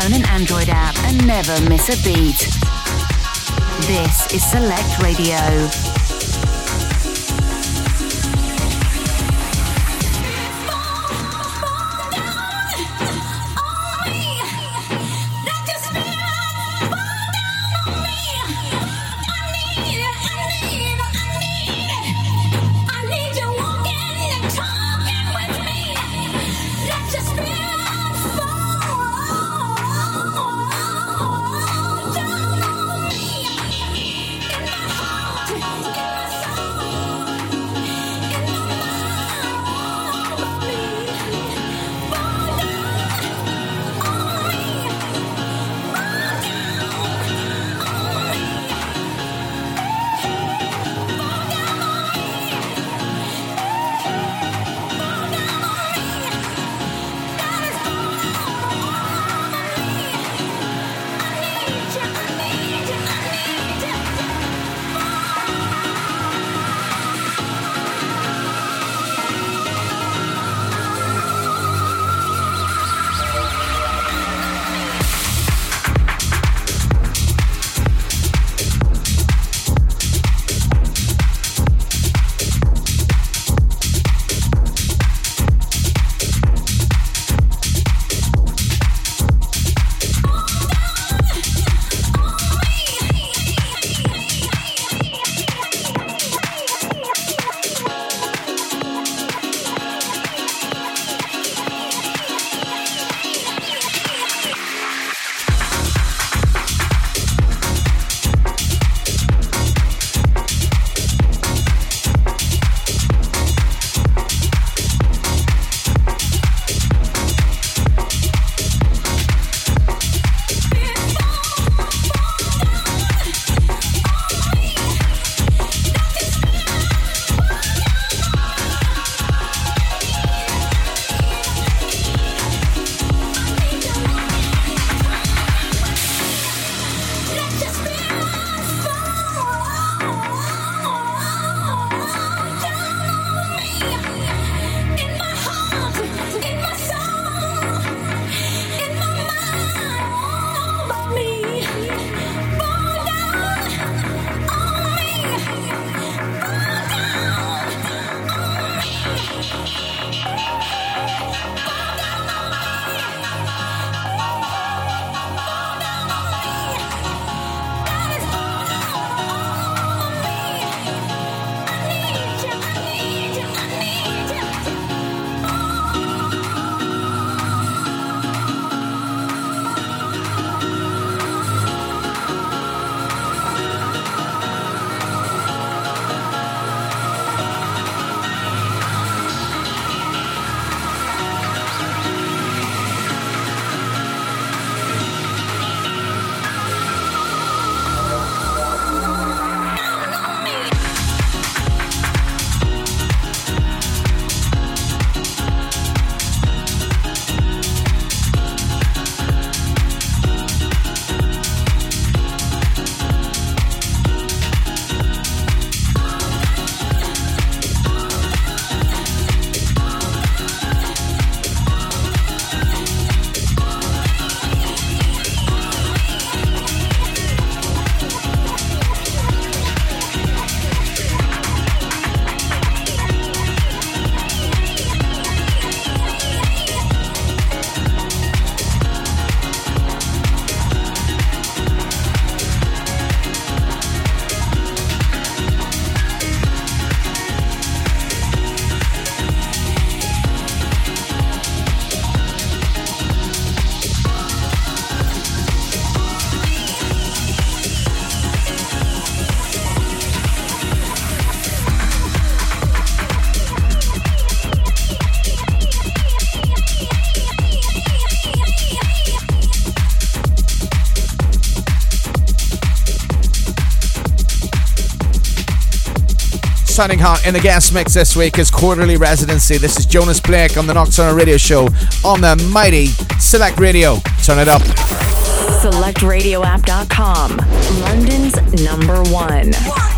An Android app and never miss a beat. This is Select Radio. sounding hot in the guest mix this week is Quarterly Residency. This is Jonas Blake on the Nocturnal Radio Show on the mighty Select Radio. Turn it up. SelectRadioApp.com, London's number one. Push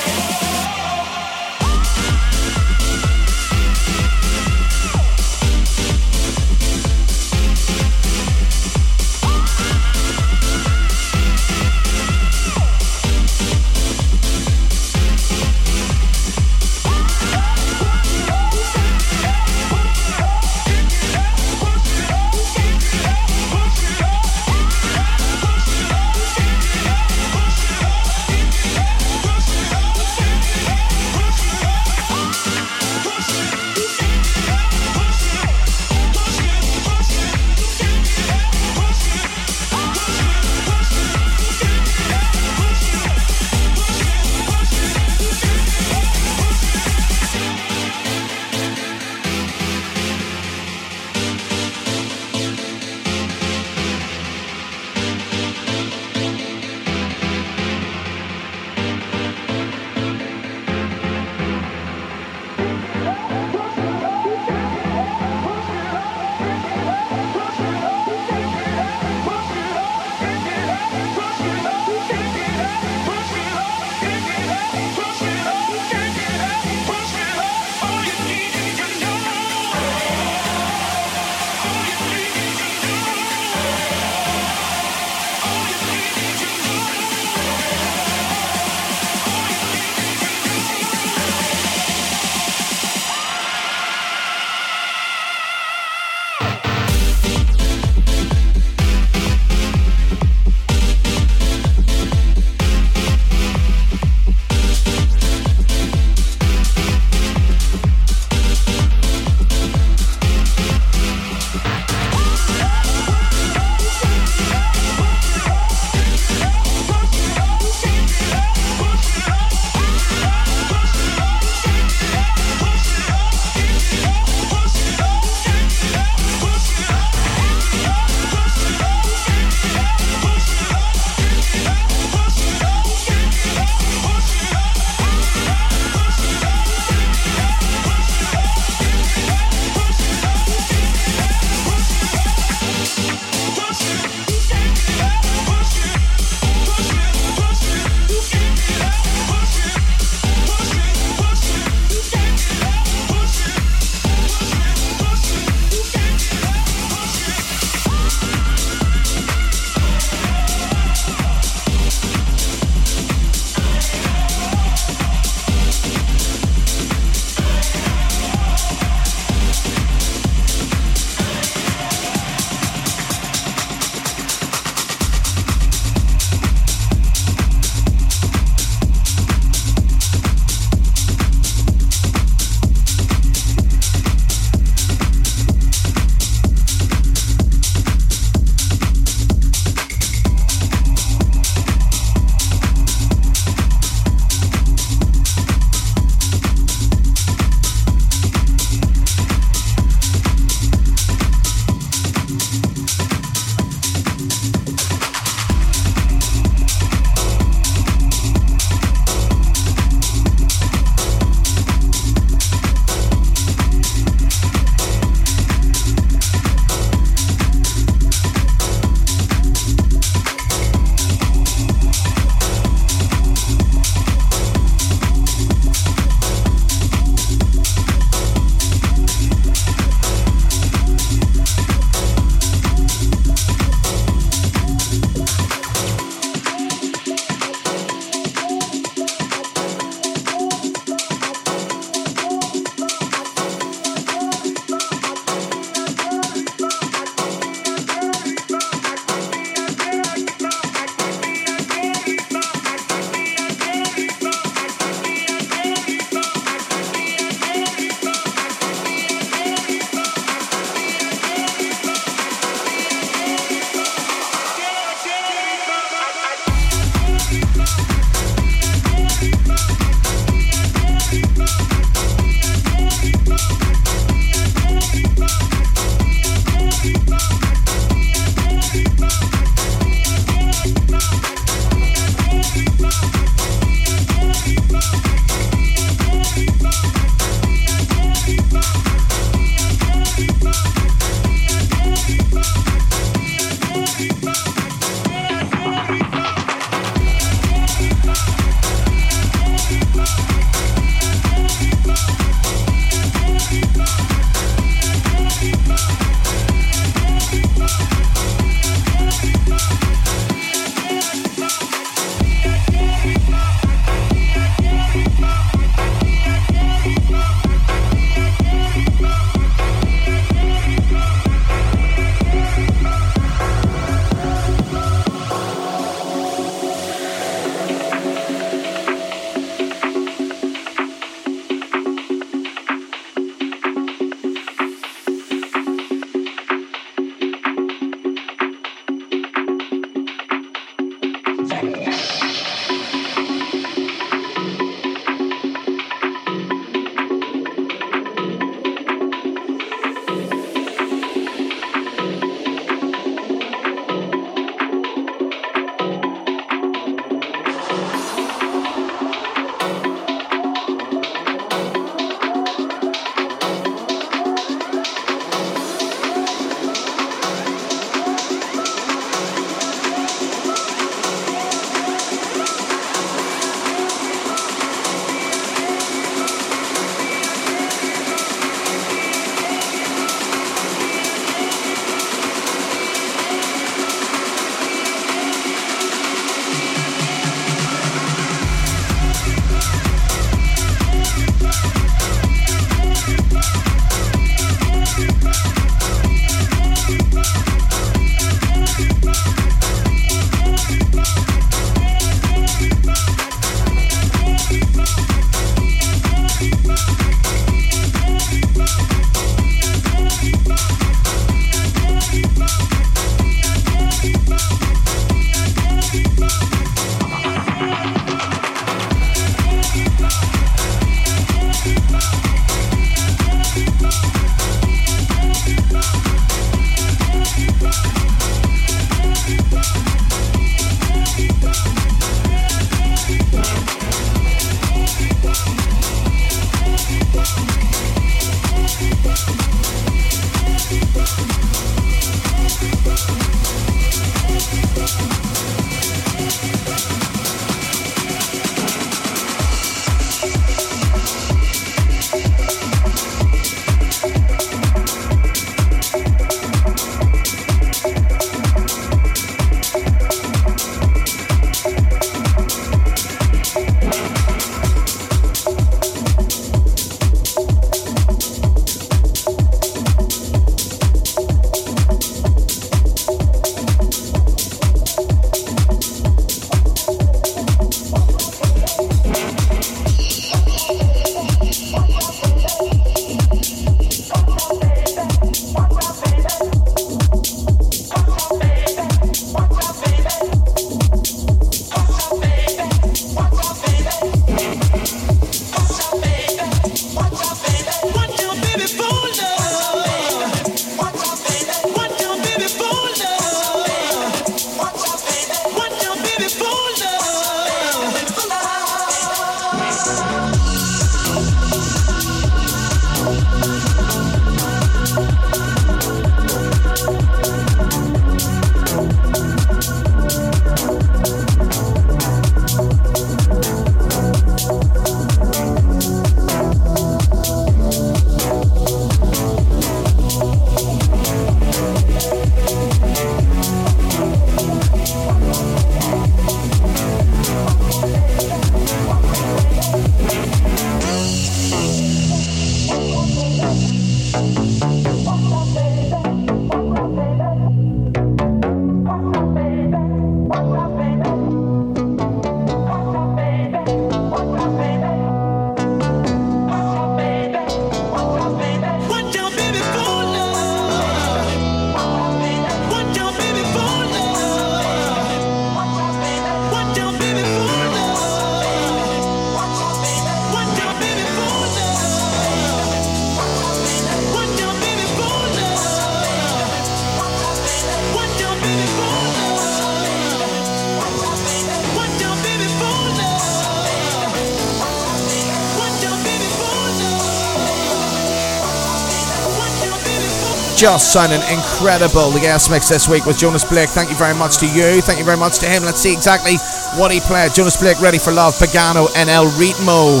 just sounding incredible. The guest mix this week was Jonas Blake. Thank you very much to you. Thank you very much to him. Let's see exactly what he played. Jonas Blake, Ready for Love, Pagano and El Ritmo,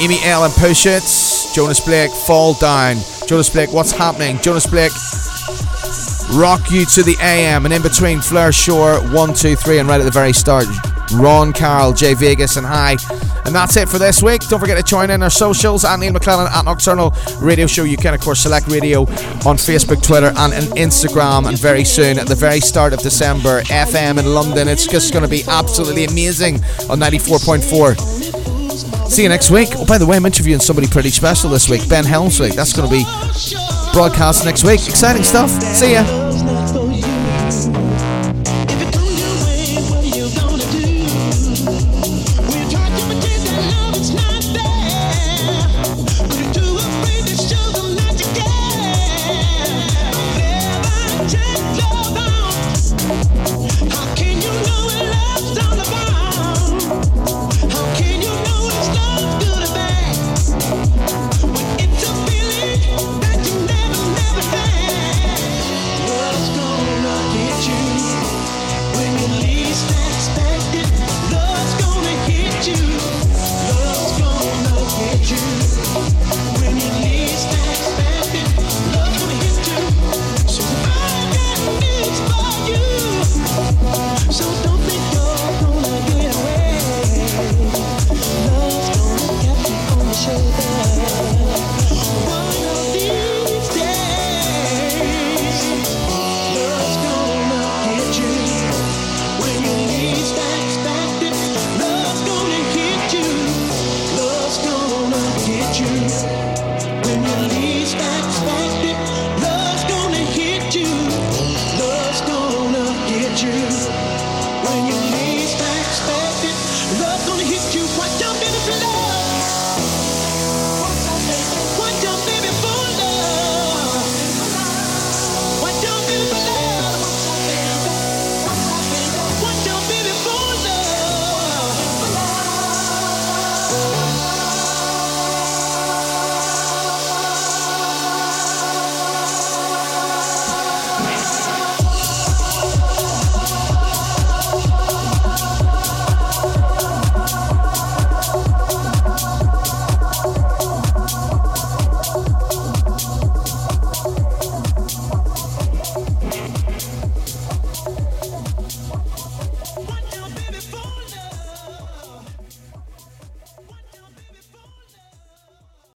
Amy L and Push It, Jonas Blake, Fall Down, Jonas Blake, What's Happening, Jonas Blake, Rock You to the AM, and in between Fleur Shore, 1, 2, 3, and right at the very start, Ron Carroll, Jay Vegas and Hi. And that's it for this week. Don't forget to join in our socials at Neil McClelland at Nocturnal Radio Show. You can, of course, Select Radio on Facebook, Twitter and on Instagram. And very soon, at the very start of December, FM in London. It's just going to be absolutely amazing on 94.4. See you next week. Oh, by the way, I'm interviewing somebody pretty special this week, Ben Hemsley. That's going to be broadcast next week. Exciting stuff. See ya.